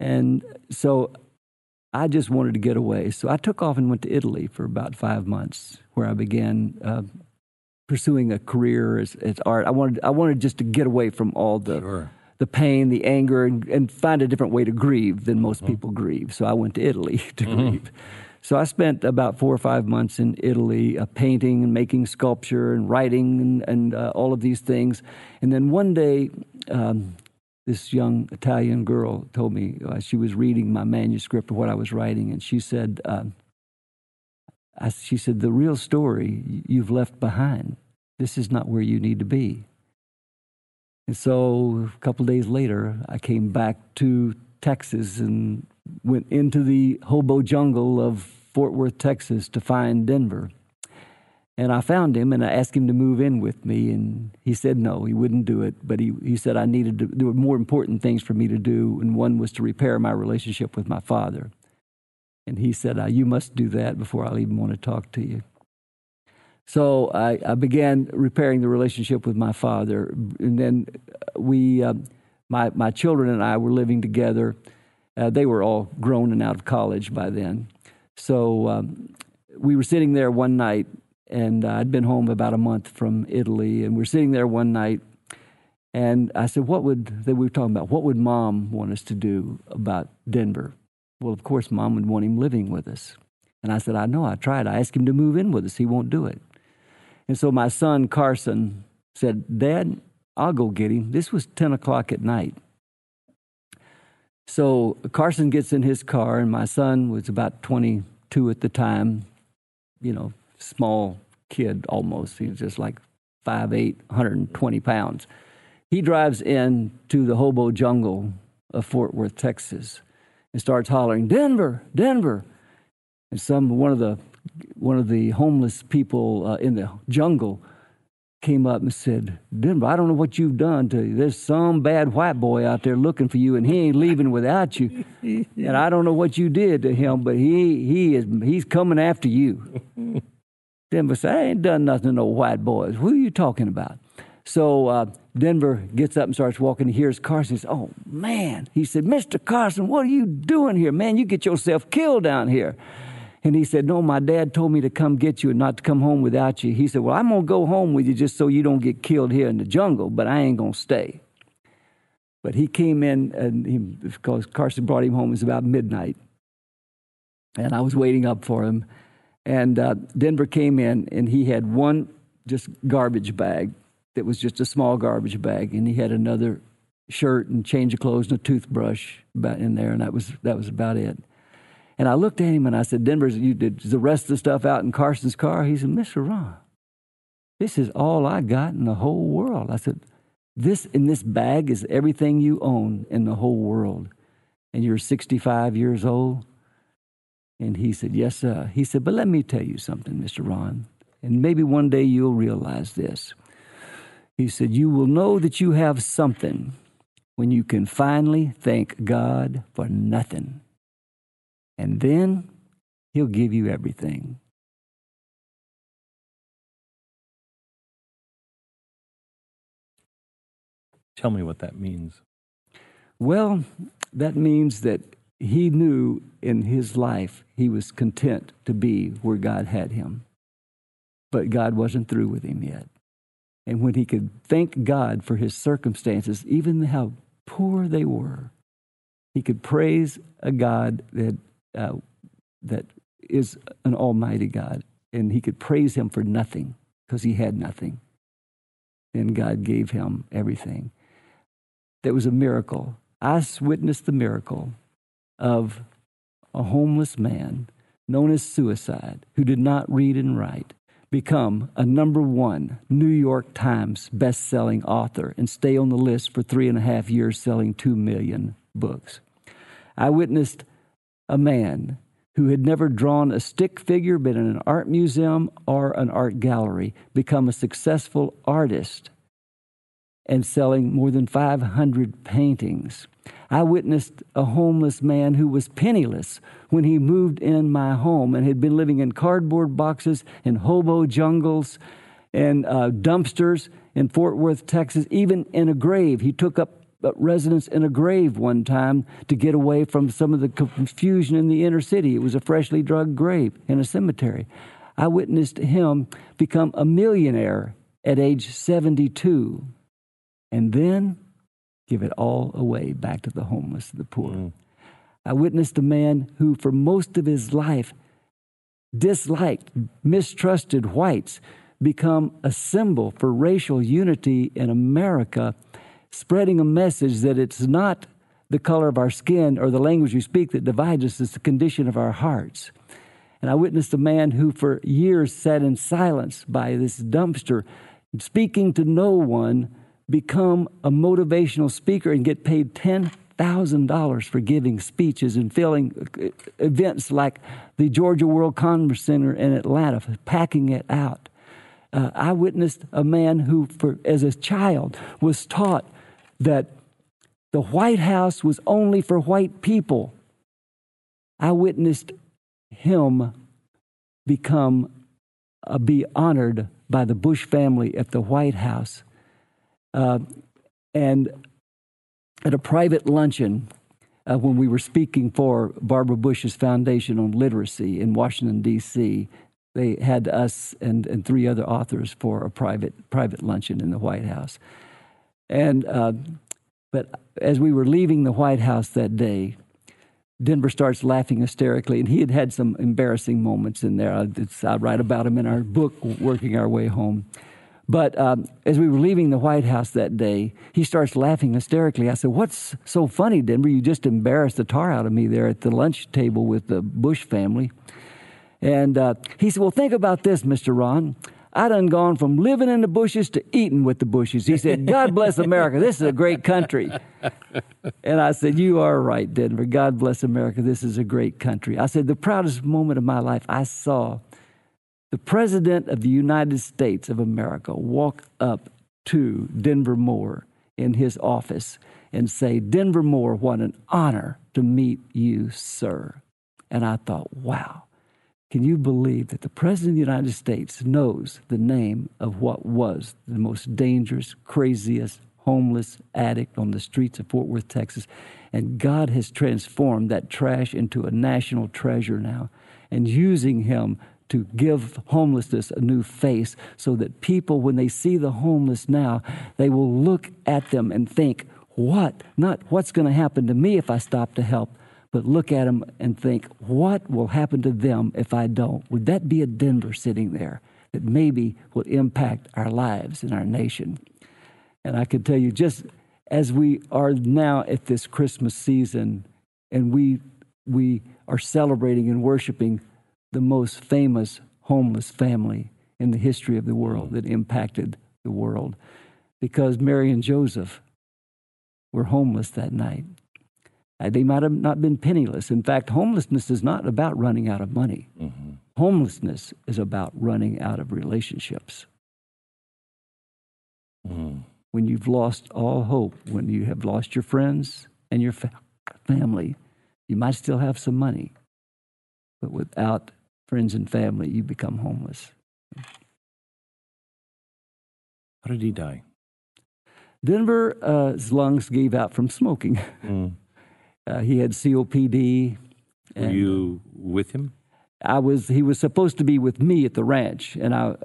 And so I just wanted to get away. So I took off and went to Italy for about 5 months, where I began pursuing a career as art. I wanted just to get away from all the sure. the pain, the anger, and find a different way to grieve than most mm-hmm. people grieve. So I went to Italy to mm-hmm. grieve. So I spent about 4 or 5 months in Italy painting and making sculpture and writing and all of these things. And then one day, this young Italian girl told me she was reading my manuscript of what I was writing, and she said, the real story you've left behind, this is not where you need to be. And so a couple of days later, I came back to Texas and went into the hobo jungle of Fort Worth, Texas to find Denver. And I found him, and I asked him to move in with me, and he said no, he wouldn't do it. But he said I needed to, there were more important things for me to do, and one was to repair my relationship with my father. And he said, you must do that before I'll even want to talk to you. So I began repairing the relationship with my father, and then we, my children and I were living together. They were all grown and out of college by then. So we were sitting there one night, and I'd been home about a month from Italy, and we're sitting there one night, and I said, we were talking about what would Mom want us to do about Denver? Well, of course, Mom would want him living with us. And I said, I know, I tried. I asked him to move in with us. He won't do it. And so my son, Carson, said, Dad, I'll go get him. This was 10 o'clock at night. So Carson gets in his car, and my son was about 22 at the time, you know, small kid almost. He was just like 5'8", 120 pounds. He drives in to the hobo jungle of Fort Worth, Texas, and starts hollering, Denver, Denver. And one of the homeless people in the jungle came up and said, Denver, I don't know what you've done to you. There's some bad white boy out there looking for you, and he ain't leaving without you. And I don't know what you did to him, but he's coming after you. Denver said, I ain't done nothing to no white boys. Who are you talking about? So Denver gets up and starts walking. He hears Carson. He says, oh, man. He said, Mr. Carson, what are you doing here? Man, you get yourself killed down here. And he said, no, my dad told me to come get you and not to come home without you. He said, well, I'm going to go home with you just so you don't get killed here in the jungle, but I ain't going to stay. But he came in, and because Carson brought him home, it was about midnight. And I was waiting up for him. And Denver came in, and he had one just garbage bag that was just a small garbage bag. And he had another shirt and change of clothes and a toothbrush about in there, and that was about it. And I looked at him, and I said, Denver, you did the rest of the stuff out in Carson's car? He said, Mr. Ron, this is all I got in the whole world. I said, this in this bag is everything you own in the whole world. And you're 65 years old? And he said, yes, sir. He said, but let me tell you something, Mr. Ron, and maybe one day you'll realize this. He said, you will know that you have something when you can finally thank God for nothing. And then he'll give you everything. Tell me what that means. Well, that means that he knew in his life he was content to be where God had him. But God wasn't through with him yet. And when he could thank God for his circumstances, even how poor they were, he could praise a God that is an almighty God, and he could praise him for nothing because he had nothing, and God gave him everything. That was a miracle. I witnessed the miracle of a homeless man known as Suicide, who did not read and write, become a #1 New York Times best-selling author and stay on the list for 3.5 years, selling 2 million books. I witnessed a man who had never drawn a stick figure, been in an art museum or an art gallery, become a successful artist and selling more than 500 paintings. I witnessed a homeless man who was penniless when he moved in my home and had been living in cardboard boxes and hobo jungles and dumpsters in Fort Worth, Texas, even in a grave. He took up residence in a grave one time to get away from some of the confusion in the inner city. It was a freshly dug grave in a cemetery. I witnessed him become a millionaire at age 72 and then give it all away back to the homeless and the poor. Mm. I witnessed a man who for most of his life disliked, mistrusted whites become a symbol for racial unity in America, spreading a message that it's not the color of our skin or the language we speak that divides us, it's the condition of our hearts. And I witnessed a man who for years sat in silence by this dumpster, speaking to no one, become a motivational speaker and get paid $10,000 for giving speeches and filling events like the Georgia World Congress Center in Atlanta, packing it out. I witnessed a man who, as a child, was taught that the White House was only for white people. I witnessed him be honored by the Bush family at the White House. And at a private luncheon, when we were speaking for Barbara Bush's Foundation on Literacy in Washington, D.C., they had us and three other authors for a private luncheon in the White House. And but as we were leaving the White House that day, Denver starts laughing hysterically, and he had some embarrassing moments in there. I write about him in our book, Working Our Way Home. But as we were leaving the White House that day, he starts laughing hysterically. I said, "What's so funny, Denver? You just embarrassed the tar out of me there at the lunch table with the Bush family." And he said, "Well, think about this, Mr. Ron. I done gone from living in the bushes to eating with the bushes." He said, "God bless America. This is a great country." And I said, "You are right, Denver. God bless America. This is a great country." I said, "The proudest moment of my life, I saw the President of the United States of America walk up to Denver Moore in his office and say, 'Denver Moore, what an honor to meet you, sir.'" And I thought, wow. Can you believe that the President of the United States knows the name of what was the most dangerous, craziest, homeless addict on the streets of Fort Worth, Texas? And God has transformed that trash into a national treasure now and using him to give homelessness a new face so that people, when they see the homeless now, they will look at them and think, what? Not what's going to happen to me if I stop to help, but look at them and think, what will happen to them if I don't? Would that be a Denver sitting there that maybe will impact our lives and our nation? And I can tell you, just as we are now at this Christmas season, and we are celebrating and worshiping the most famous homeless family in the history of the world that impacted the world, because Mary and Joseph were homeless that night. They might have not been penniless. In fact, homelessness is not about running out of money. Mm-hmm. Homelessness is about running out of relationships. Mm. When you've lost all hope, when you have lost your friends and your family, you might still have some money. But without friends and family, you become homeless. How did he die? Denver's lungs gave out from smoking. Mm. He had COPD. Were you with him? I was. He was supposed to be with me at the ranch, and I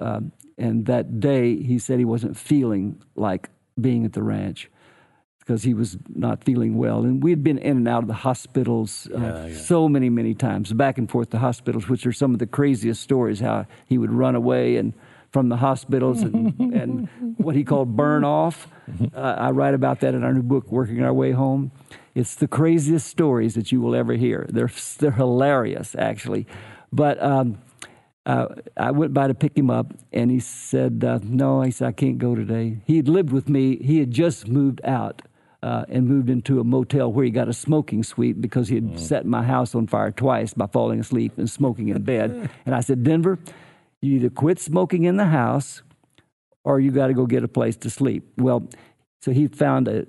that day he said he wasn't feeling like being at the ranch because he was not feeling well. And we had been in and out of the hospitals so many times, back and forth to hospitals, which are some of the craziest stories. How he would run away and from the hospitals and what he called burn off. I write about that in our new book, Working Our Way Home. It's the craziest stories that you will ever hear. They're hilarious, actually. But I went by to pick him up, and he said, no, he said, I can't go today. He had lived with me. He had just moved out and moved into a motel where he got a smoking suite because he had set my house on fire twice by falling asleep and smoking in bed. And I said, Denver, you either quit smoking in the house or you got to go get a place to sleep. Well, so he found a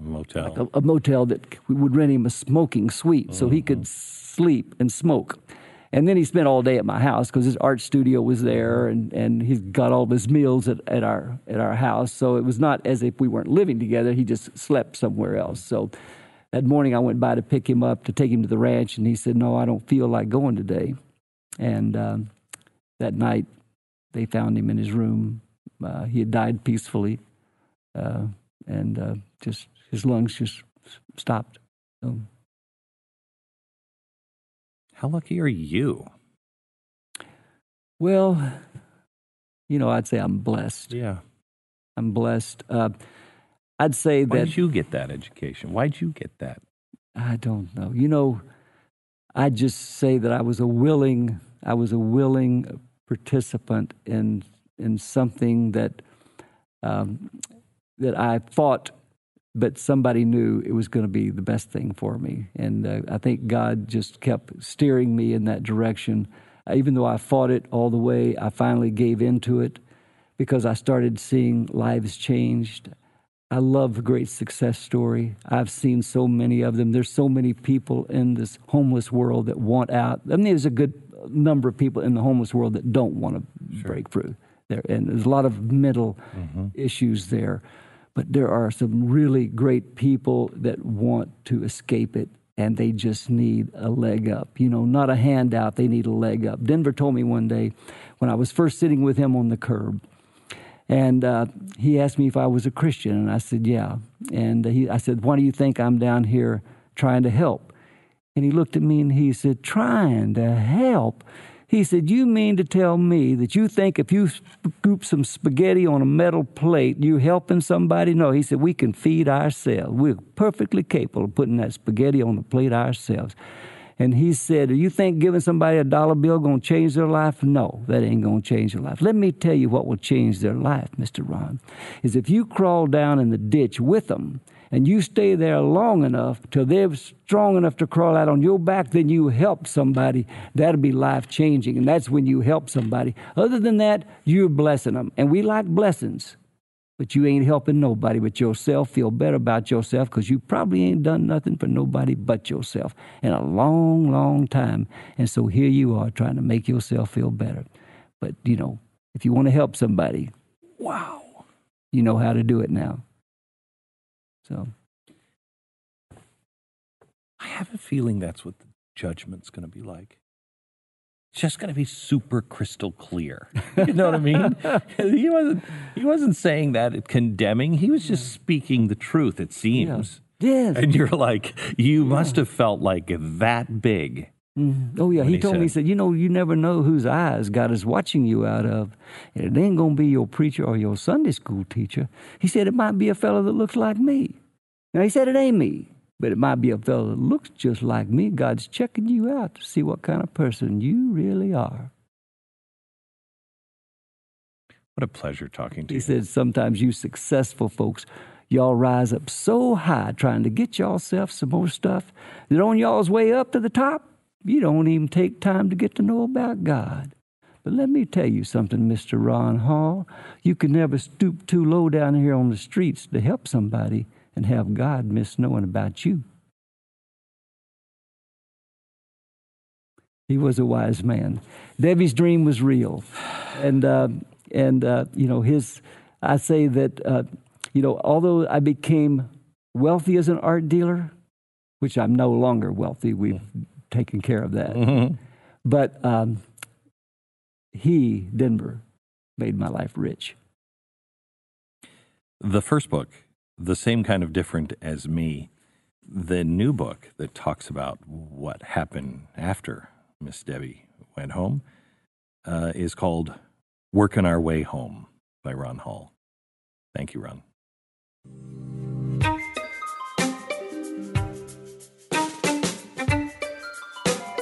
motel. Like a motel that would rent him a smoking suite so he could sleep and smoke. And then he spent all day at my house because his art studio was there, and he got all of his meals at our house. So it was not as if we weren't living together. He just slept somewhere else. So that morning I went by to pick him up, to take him to the ranch, and he said, "No, I don't feel like going today." And that night they found him in his room. He had died peacefully, and just his lungs just stopped. So, how lucky are you? Well, you know, I'd say I'm blessed. Yeah. I'm blessed. I'd say that... Why did you get that education? Why'd you get that? I don't know. You know, I just say that I was a willing participant in something that that I fought, but somebody knew it was going to be the best thing for me. And I think God just kept steering me in that direction. Even though I fought it all the way, I finally gave into it because I started seeing lives changed. I love a great success story. I've seen so many of them. There's so many people in this homeless world that want out. I mean, there's a good number of people in the homeless world that don't want to sure. break through there. And there's a lot of mental mm-hmm. issues there. But there are some really great people that want to escape it, and they just need a leg up. You know, not a handout, they need a leg up. Denver told me one day when I was first sitting with him on the curb, and he asked me if I was a Christian, and I said, yeah. And I said, "Why do you think I'm down here trying to help?" And he looked at me and he said, "Trying to help?" He said, "You mean to tell me that you think if you scoop some spaghetti on a metal plate, you're helping somebody?" No, he said, "We can feed ourselves. We're perfectly capable of putting that spaghetti on the plate ourselves." And he said, "Do you think giving somebody $1 bill going to change their life? No, that ain't going to change their life. Let me tell you what will change their life, Mr. Ron, is if you crawl down in the ditch with them, and you stay there long enough till they're strong enough to crawl out on your back, then you help somebody. That'll be life-changing, and that's when you help somebody. Other than that, you're blessing them, and we like blessings, but you ain't helping nobody but yourself. Feel better about yourself because you probably ain't done nothing for nobody but yourself in a long, long time, and so here you are trying to make yourself feel better. But, you know, if you want to help somebody, wow, you know how to do it now." So I have a feeling that's what the judgment's going to be like. It's just going to be super crystal clear. You know what I mean? He wasn't saying that condemning. He was just speaking the truth, it seems. Yeah. Yes. And you're like, you must have felt like that big. Mm-hmm. Oh, yeah. He told me, he said, "You know, you never know whose eyes God is watching you out of. And it ain't going to be your preacher or your Sunday school teacher." He said, "It might be a fellow that looks like me." Now, he said, "It ain't me, but it might be a fellow that looks just like me. God's checking you out to see what kind of person you really are." What a pleasure talking to you. He said, "Sometimes you successful folks, y'all rise up so high trying to get y'allself some more stuff that on y'all's way up to the top, you don't even take time to get to know about God. But let me tell you something, Mr. Ron Hall. You can never stoop too low down here on the streets to help somebody and have God miss knowing about you." He was a wise man. Debbie's dream was real. And you know, I say that, you know, although I became wealthy as an art dealer, which I'm no longer wealthy, we've taking care of that. Mm-hmm. But Denver, made my life rich. The first book, The Same Kind of Different as Me, the new book that talks about what happened after Miss Debbie went home, is called Working Our Way Home by Ron Hall. Thank you, Ron.